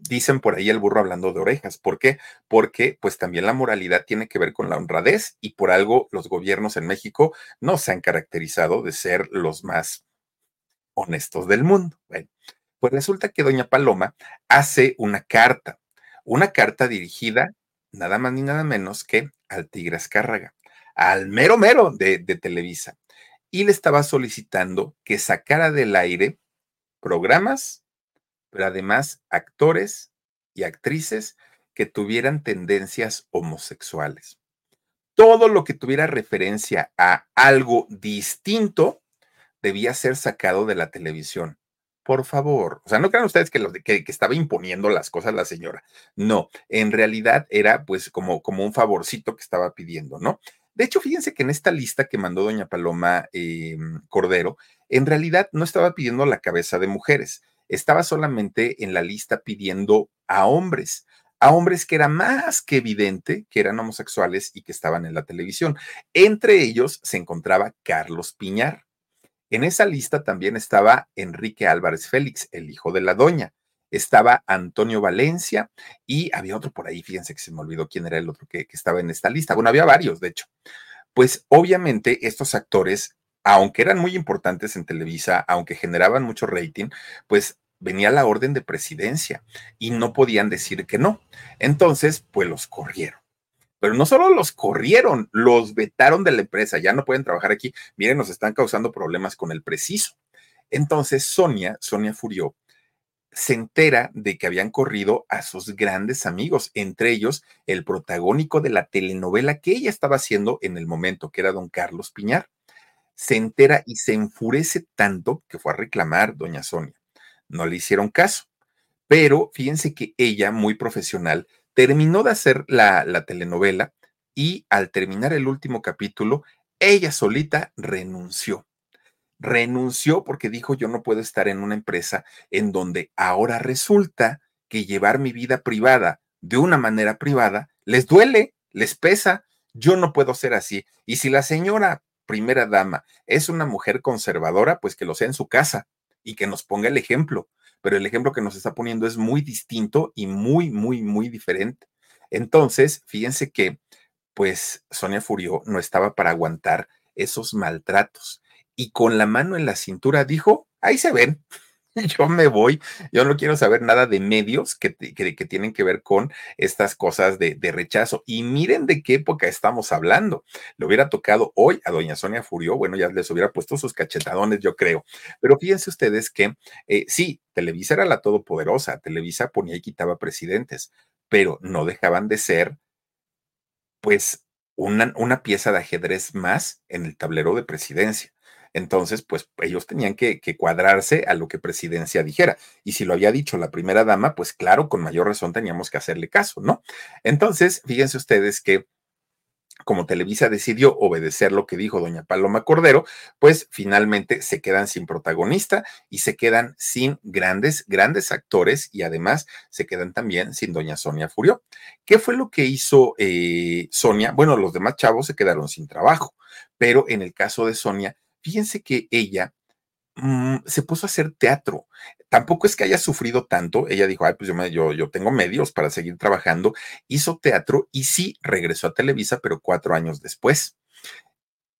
Dicen por ahí el burro hablando de orejas. ¿Por qué? Porque pues también la moralidad tiene que ver con la honradez y por algo los gobiernos en México no se han caracterizado de ser los más honestos del mundo. Bueno, pues resulta que doña Paloma hace una carta, una carta dirigida nada más ni nada menos que al Tigre Azcárraga, al mero mero de, de Televisa, y le estaba solicitando que sacara del aire programas, pero además actores y actrices que tuvieran tendencias homosexuales. Todo lo que tuviera referencia a algo distinto debía ser sacado de la televisión. Por favor, o sea, no crean ustedes que, lo, que, que estaba imponiendo las cosas la señora. No, en realidad era pues como, como un favorcito que estaba pidiendo, ¿no? De hecho, fíjense que en esta lista que mandó doña Paloma eh, Cordero, en realidad no estaba pidiendo la cabeza de mujeres. Estaba solamente en la lista pidiendo a hombres, a hombres que era más que evidente que eran homosexuales y que estaban en la televisión. Entre ellos se encontraba Carlos Piñar. En esa lista también estaba Enrique Álvarez Félix, el hijo de la doña. Estaba Antonio Valencia y había otro por ahí, fíjense que se me olvidó quién era el otro que, que estaba en esta lista. Bueno, había varios, de hecho. Pues obviamente estos actores, aunque eran muy importantes en Televisa, aunque generaban mucho rating, pues venía la orden de presidencia y no podían decir que no. Entonces, pues los corrieron. Pero no solo los corrieron, los vetaron de la empresa. Ya no pueden trabajar aquí. Miren, nos están causando problemas con el Preciso. Entonces, Sonia, Sonia Furió, se entera de que habían corrido a sus grandes amigos, entre ellos el protagónico de la telenovela que ella estaba haciendo en el momento, que era don Carlos Piñar. Se entera y se enfurece tanto que fue a reclamar doña Sonia. No le hicieron caso, pero fíjense que ella, muy profesional, terminó de hacer la, la telenovela y al terminar el último capítulo, ella solita renunció. Renunció porque dijo: yo no puedo estar en una empresa en donde ahora resulta que llevar mi vida privada de una manera privada les duele, les pesa. Yo no puedo ser así. Y si la señora primera dama es una mujer conservadora, pues que lo sea en su casa y que nos ponga el ejemplo, pero el ejemplo que nos está poniendo es muy distinto y muy, muy, muy diferente. Entonces, fíjense que, pues, Sonia Furió no estaba para aguantar esos maltratos y con la mano en la cintura dijo: ahí se ven, yo me voy, yo no quiero saber nada de medios que, que, que tienen que ver con estas cosas de, de rechazo. Y miren de qué época estamos hablando. Le hubiera tocado hoy a doña Sonia Furió, bueno, ya les hubiera puesto sus cachetadones, yo creo. Pero fíjense ustedes que eh, sí, Televisa era la todopoderosa, Televisa ponía y quitaba presidentes, pero no dejaban de ser, pues, una, una pieza de ajedrez más en el tablero de presidencia. Entonces, pues ellos tenían que, que cuadrarse a lo que presidencia dijera. Y si lo había dicho la primera dama, pues claro, con mayor razón teníamos que hacerle caso, ¿no? Entonces, fíjense ustedes que como Televisa decidió obedecer lo que dijo doña Paloma Cordero, pues finalmente se quedan sin protagonista y se quedan sin grandes, grandes actores y además se quedan también sin doña Sonia Furió. ¿Qué fue lo que hizo eh, Sonia? Bueno, los demás chavos se quedaron sin trabajo, pero en el caso de Sonia, fíjense que ella mmm, se puso a hacer teatro, tampoco es que haya sufrido tanto. Ella dijo, ay, pues yo, me, yo, yo tengo medios para seguir trabajando. Hizo teatro y sí regresó a Televisa, pero cuatro años después.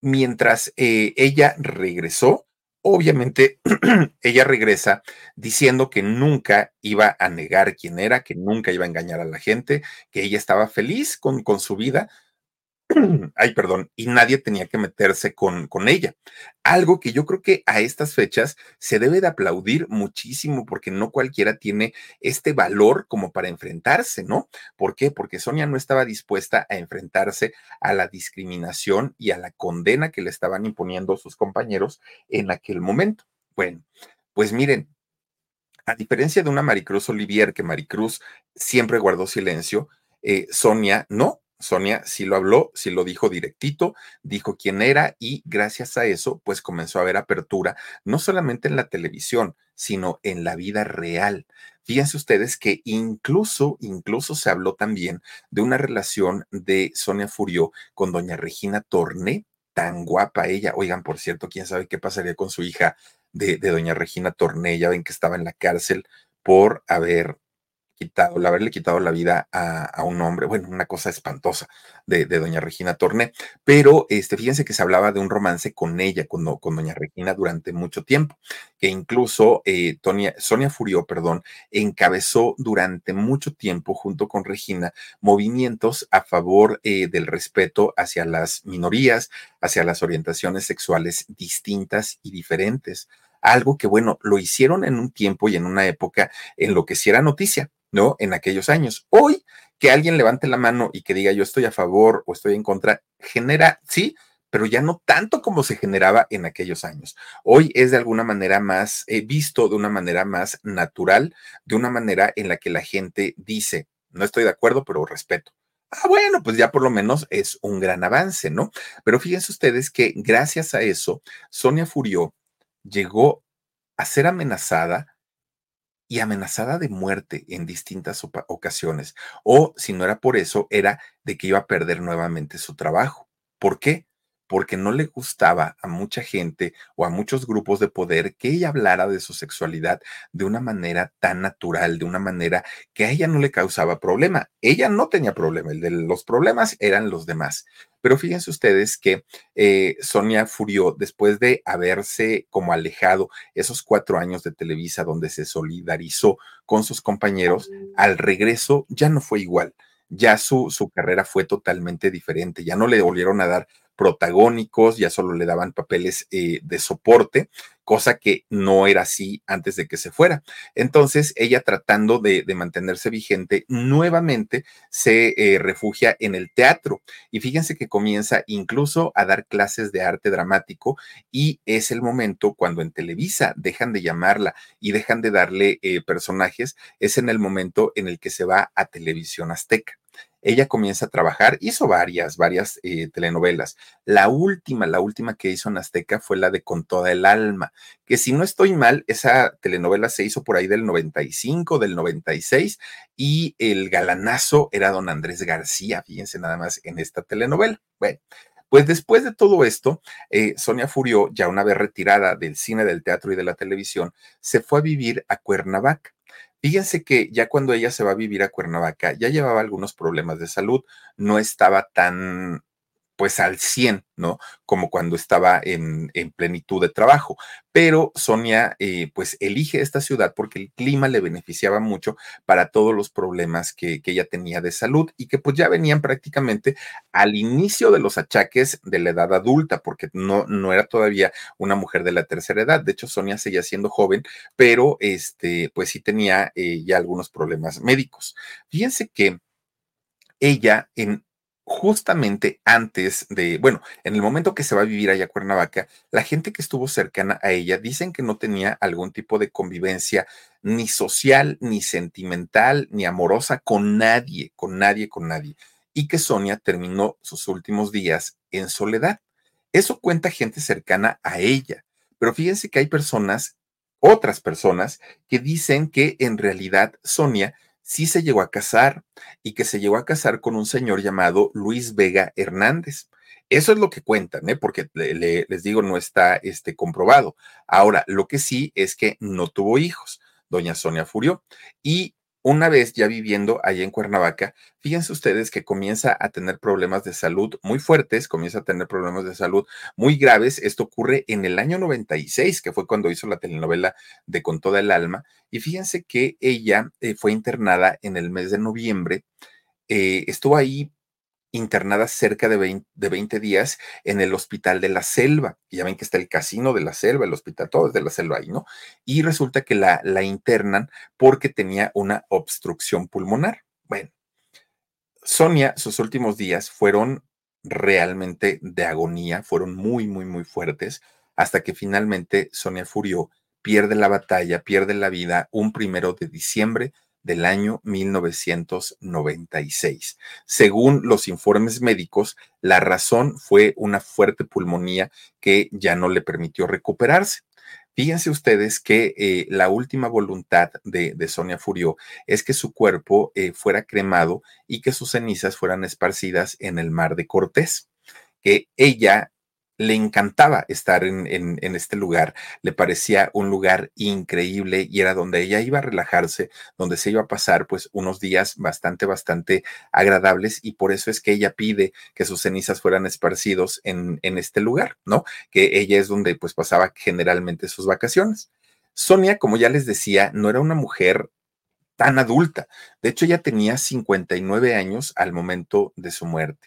Mientras eh, ella regresó, obviamente ella regresa diciendo que nunca iba a negar quién era, que nunca iba a engañar a la gente, que ella estaba feliz con, con su vida. Ay, perdón, y nadie tenía que meterse con, con ella. Algo que yo creo que a estas fechas se debe de aplaudir muchísimo, porque no cualquiera tiene este valor como para enfrentarse, ¿no? ¿Por qué? Porque Sonia no estaba dispuesta a enfrentarse a la discriminación y a la condena que le estaban imponiendo sus compañeros en aquel momento. Bueno, pues miren, a diferencia de una Maricruz Olivier, que Maricruz siempre guardó silencio, eh, Sonia no. Sonia sí lo habló, sí lo dijo directito, dijo quién era, y gracias a eso pues comenzó a haber apertura, no solamente en la televisión, sino en la vida real. Fíjense ustedes que incluso, incluso se habló también de una relación de Sonia Furió con doña Regina Torné, tan guapa ella. Oigan, por cierto, quién sabe qué pasaría con su hija de, de doña Regina Torné. Ya ven que estaba en la cárcel por haber... quitado, haberle quitado la vida a, a un hombre, bueno, una cosa espantosa de, de doña Regina Torné, pero este, fíjense que se hablaba de un romance con ella, con, con doña Regina durante mucho tiempo, que incluso eh, Tonia, Sonia Furió, perdón, encabezó durante mucho tiempo junto con Regina movimientos a favor eh, del respeto hacia las minorías, hacia las orientaciones sexuales distintas y diferentes, algo que, bueno, lo hicieron en un tiempo y en una época en lo que sí era noticia, ¿no? En aquellos años. Hoy, que alguien levante la mano y que diga yo estoy a favor o estoy en contra, genera, sí, pero ya no tanto como se generaba en aquellos años. Hoy es de alguna manera más eh, visto, de una manera más natural, de una manera en la que la gente dice, no estoy de acuerdo, pero respeto. Ah, bueno, pues ya por lo menos es un gran avance, ¿no? Pero fíjense ustedes que gracias a eso, Sonia Furió llegó a ser amenazada y amenazada de muerte en distintas ocasiones, o si no era por eso, era de que iba a perder nuevamente su trabajo. ¿Por qué? Porque no le gustaba a mucha gente o a muchos grupos de poder que ella hablara de su sexualidad de una manera tan natural, de una manera que a ella no le causaba problema. Ella no tenía problema, el de los problemas eran los demás. Pero fíjense ustedes que eh, Sonia Furió, después de haberse como alejado esos cuatro años de Televisa, donde se solidarizó con sus compañeros, al regreso ya no fue igual. Ya su, su carrera fue totalmente diferente, ya no le volvieron a dar protagónicos, ya solo le daban papeles eh, de soporte, cosa que no era así antes de que se fuera. Entonces, ella tratando de, de mantenerse vigente, nuevamente se eh, refugia en el teatro. Y fíjense que comienza incluso a dar clases de arte dramático, y es el momento cuando en Televisa dejan de llamarla y dejan de darle eh, personajes, es en el momento en el que se va a Televisión Azteca. Ella comienza a trabajar, hizo varias, varias eh, telenovelas. La última, la última que hizo en Azteca fue la de Con Toda el Alma, que si no estoy mal, esa telenovela se hizo por ahí del noventa y cinco, del noventa y seis, y el galanazo era don Andrés García, fíjense nada más en esta telenovela. Bueno, pues después de todo esto, eh, Sonia Furió, ya una vez retirada del cine, del teatro y de la televisión, se fue a vivir a Cuernavaca. Fíjense que ya cuando ella se va a vivir a Cuernavaca, ya llevaba algunos problemas de salud, no estaba tan, pues al cien, ¿no? Como cuando estaba en, en plenitud de trabajo. Pero Sonia, eh, pues elige esta ciudad porque el clima le beneficiaba mucho para todos los problemas que, que ella tenía de salud, y que pues ya venían prácticamente al inicio de los achaques de la edad adulta, porque no, no era todavía una mujer de la tercera edad. De hecho, Sonia seguía siendo joven, pero este, pues sí tenía eh, ya algunos problemas médicos. Fíjense que ella en justamente antes de, bueno, en el momento que se va a vivir allá a Cuernavaca, la gente que estuvo cercana a ella dicen que no tenía algún tipo de convivencia ni social, ni sentimental, ni amorosa con nadie, con nadie, con nadie, y que Sonia terminó sus últimos días en soledad. Eso cuenta gente cercana a ella, pero fíjense que hay personas, otras personas, que dicen que en realidad Sonia sí se llegó a casar, y que se llegó a casar con un señor llamado Luis Vega Hernández. Eso es lo que cuentan, ¿eh? Porque le, le, les digo, no está este, comprobado. Ahora, lo que sí es que no tuvo hijos. doña Sonia Furió. Y una vez ya viviendo allá en Cuernavaca, fíjense ustedes que comienza a tener problemas de salud muy fuertes, comienza a tener problemas de salud muy graves. Esto ocurre en el año noventa y seis, que fue cuando hizo la telenovela de Con toda el alma. Y fíjense que ella eh, fue internada en el mes de noviembre. Eh, estuvo ahí internada cerca de veinte, de veinte días en el Hospital de la Selva. Ya ven que está el Casino de la Selva, el hospital, todo es de la selva ahí, ¿no? Y resulta que la, la internan porque tenía una obstrucción pulmonar. Bueno, Sonia, sus últimos días fueron realmente de agonía, fueron muy, muy, muy fuertes, hasta que finalmente Sonia Furió pierde la batalla, pierde la vida un primero de diciembre del año mil novecientos noventa y seis. Según los informes médicos, la razón fue una fuerte pulmonía que ya no le permitió recuperarse. Fíjense ustedes que eh, la última voluntad de, de Sonia Furió es que su cuerpo eh, fuera cremado y que sus cenizas fueran esparcidas en el Mar de Cortés, que ella le encantaba estar en, en, en este lugar, le parecía un lugar increíble y era donde ella iba a relajarse, donde se iba a pasar pues unos días bastante, bastante agradables, y por eso es que ella pide que sus cenizas fueran esparcidos en, en este lugar, ¿no? Que ella es donde pues pasaba generalmente sus vacaciones. Sonia, como ya les decía, no era una mujer tan adulta, de hecho ella tenía cincuenta y nueve años al momento de su muerte.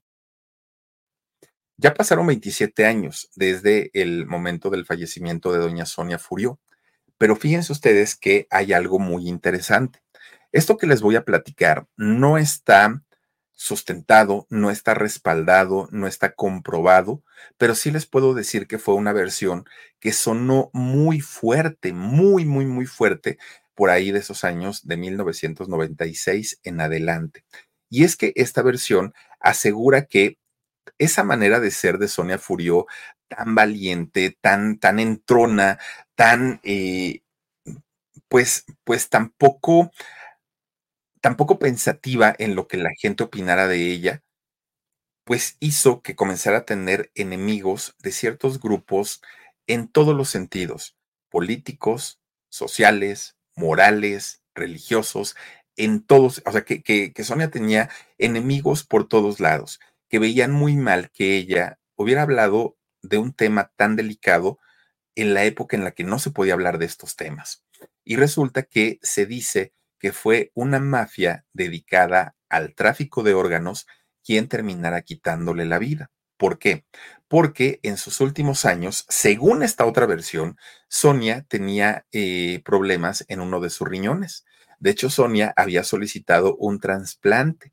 Ya pasaron veintisiete años desde el momento del fallecimiento de doña Sonia Furió, pero fíjense ustedes que hay algo muy interesante. Esto que les voy a platicar no está sustentado, no está respaldado, no está comprobado, pero sí les puedo decir que fue una versión que sonó muy fuerte, muy, muy, muy fuerte por ahí de esos años de mil novecientos noventa y seis en adelante. Y es que esta versión asegura que esa manera de ser de Sonia Furió, tan valiente, tan, tan entrona, tan, eh, pues, pues tampoco, tampoco pensativa en lo que la gente opinara de ella, pues hizo que comenzara a tener enemigos de ciertos grupos en todos los sentidos, políticos, sociales, morales, religiosos, en todos, o sea, que, que, que Sonia tenía enemigos por todos lados, que veían muy mal que ella hubiera hablado de un tema tan delicado en la época en la que no se podía hablar de estos temas. Y resulta que se dice que fue una mafia dedicada al tráfico de órganos quien terminara quitándole la vida. ¿Por qué? Porque en sus últimos años, según esta otra versión, Sonia tenía eh, problemas en uno de sus riñones. De hecho, Sonia había solicitado un trasplante.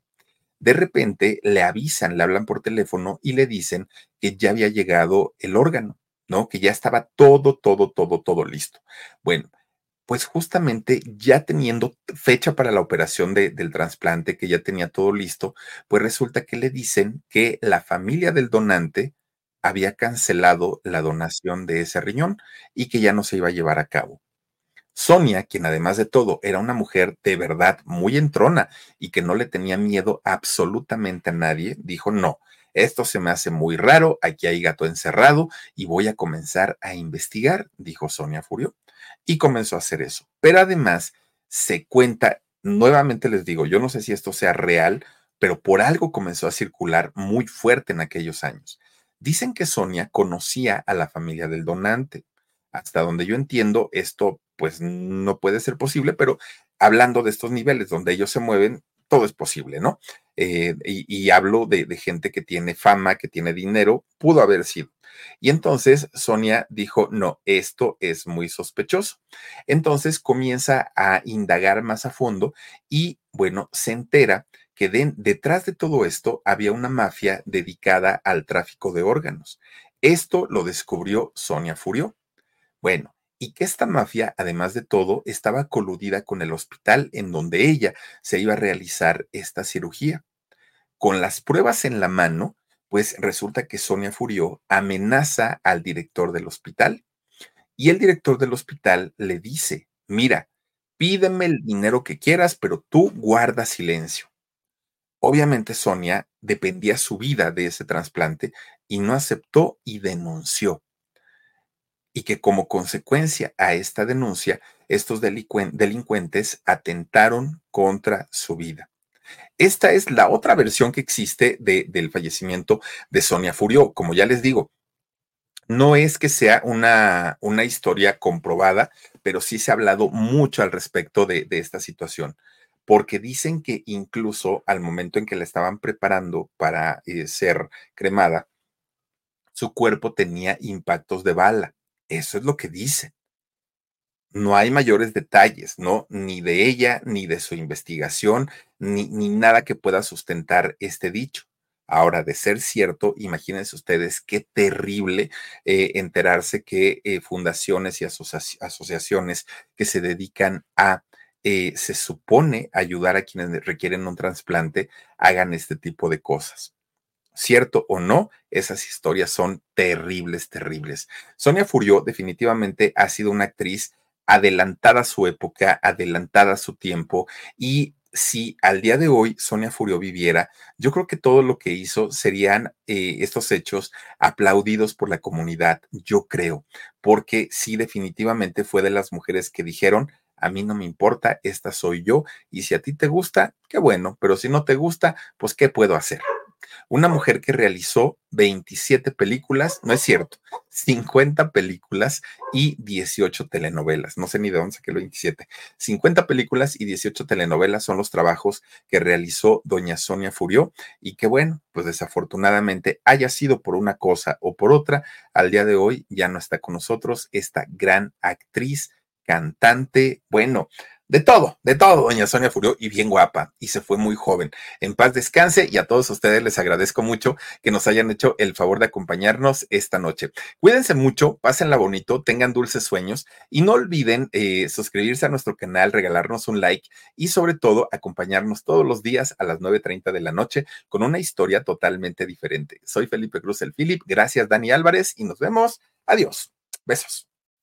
De repente le avisan, le hablan por teléfono y le dicen que ya había llegado el órgano, ¿no? Que ya estaba todo, todo, todo, todo listo. Bueno, pues justamente ya teniendo fecha para la operación de, del trasplante, que ya tenía todo listo, pues resulta que le dicen que la familia del donante había cancelado la donación de ese riñón y que ya no se iba a llevar a cabo. Sonia, quien además de todo era una mujer de verdad muy entrona y que no le tenía miedo absolutamente a nadie, dijo: no, esto se me hace muy raro, aquí hay gato encerrado y voy a comenzar a investigar, dijo Sonia Furió, y comenzó a hacer eso. Pero además se cuenta, nuevamente les digo, yo no sé si esto sea real, pero por algo comenzó a circular muy fuerte en aquellos años. Dicen que Sonia conocía a la familia del donante. Hasta donde yo entiendo, esto pues no puede ser posible, pero hablando de estos niveles donde ellos se mueven, todo es posible, ¿no? Eh, y, y hablo de, de gente que tiene fama, que tiene dinero, pudo haber sido. Y entonces Sonia dijo: no, esto es muy sospechoso. Entonces comienza a indagar más a fondo y, bueno, se entera que de, detrás de todo esto había una mafia dedicada al tráfico de órganos. Esto lo descubrió Sonia Furió. Bueno, y que esta mafia, además de todo, estaba coludida con el hospital en donde ella se iba a realizar esta cirugía. Con las pruebas en la mano, pues resulta que Sonia Furió amenaza al director del hospital, y el director del hospital le dice: mira, pídeme el dinero que quieras, pero tú guarda silencio. Obviamente Sonia dependía su vida de ese trasplante y no aceptó y denunció. Y que como consecuencia a esta denuncia, estos delincu- delincuentes atentaron contra su vida. Esta es la otra versión que existe de, del fallecimiento de Sonia Furió. Como ya les digo, no es que sea una, una historia comprobada, pero sí se ha hablado mucho al respecto de, de esta situación, porque dicen que incluso al momento en que la estaban preparando para eh, ser cremada, su cuerpo tenía impactos de bala. Eso es lo que dicen. No hay mayores detalles, ¿no? Ni de ella, ni de su investigación, ni, ni nada que pueda sustentar este dicho. Ahora, de ser cierto, imagínense ustedes qué terrible eh, enterarse que eh, fundaciones y asoci- asociaciones que se dedican a Eh, se supone ayudar a quienes requieren un trasplante, hagan este tipo de cosas. Cierto o no, esas historias son terribles, terribles. Sonia Furió definitivamente ha sido una actriz adelantada a su época, adelantada a su tiempo, y si al día de hoy Sonia Furió viviera, yo creo que todo lo que hizo serían eh, estos hechos aplaudidos por la comunidad, yo creo, porque sí, definitivamente fue de las mujeres que dijeron: a mí no me importa, esta soy yo, y si a ti te gusta, qué bueno, pero si no te gusta, pues ¿qué puedo hacer? Una mujer que realizó veintisiete películas, no es cierto, cincuenta películas y dieciocho telenovelas, no sé ni de dónde saqué los veintisiete, cincuenta películas y dieciocho telenovelas son los trabajos que realizó doña Sonia Furió, y que bueno, pues desafortunadamente, haya sido por una cosa o por otra, al día de hoy ya no está con nosotros esta gran actriz, cantante, bueno, de todo, de todo, doña Sonia Furió, y bien guapa, y se fue muy joven. En paz descanse, y a todos ustedes les agradezco mucho que nos hayan hecho el favor de acompañarnos esta noche. Cuídense mucho, pásenla bonito, tengan dulces sueños, y no olviden eh, suscribirse a nuestro canal, regalarnos un like, y sobre todo, acompañarnos todos los días a las nueve treinta de la noche con una historia totalmente diferente. Soy Felipe Cruz, El Philip, gracias Dani Álvarez, y nos vemos. Adiós. Besos.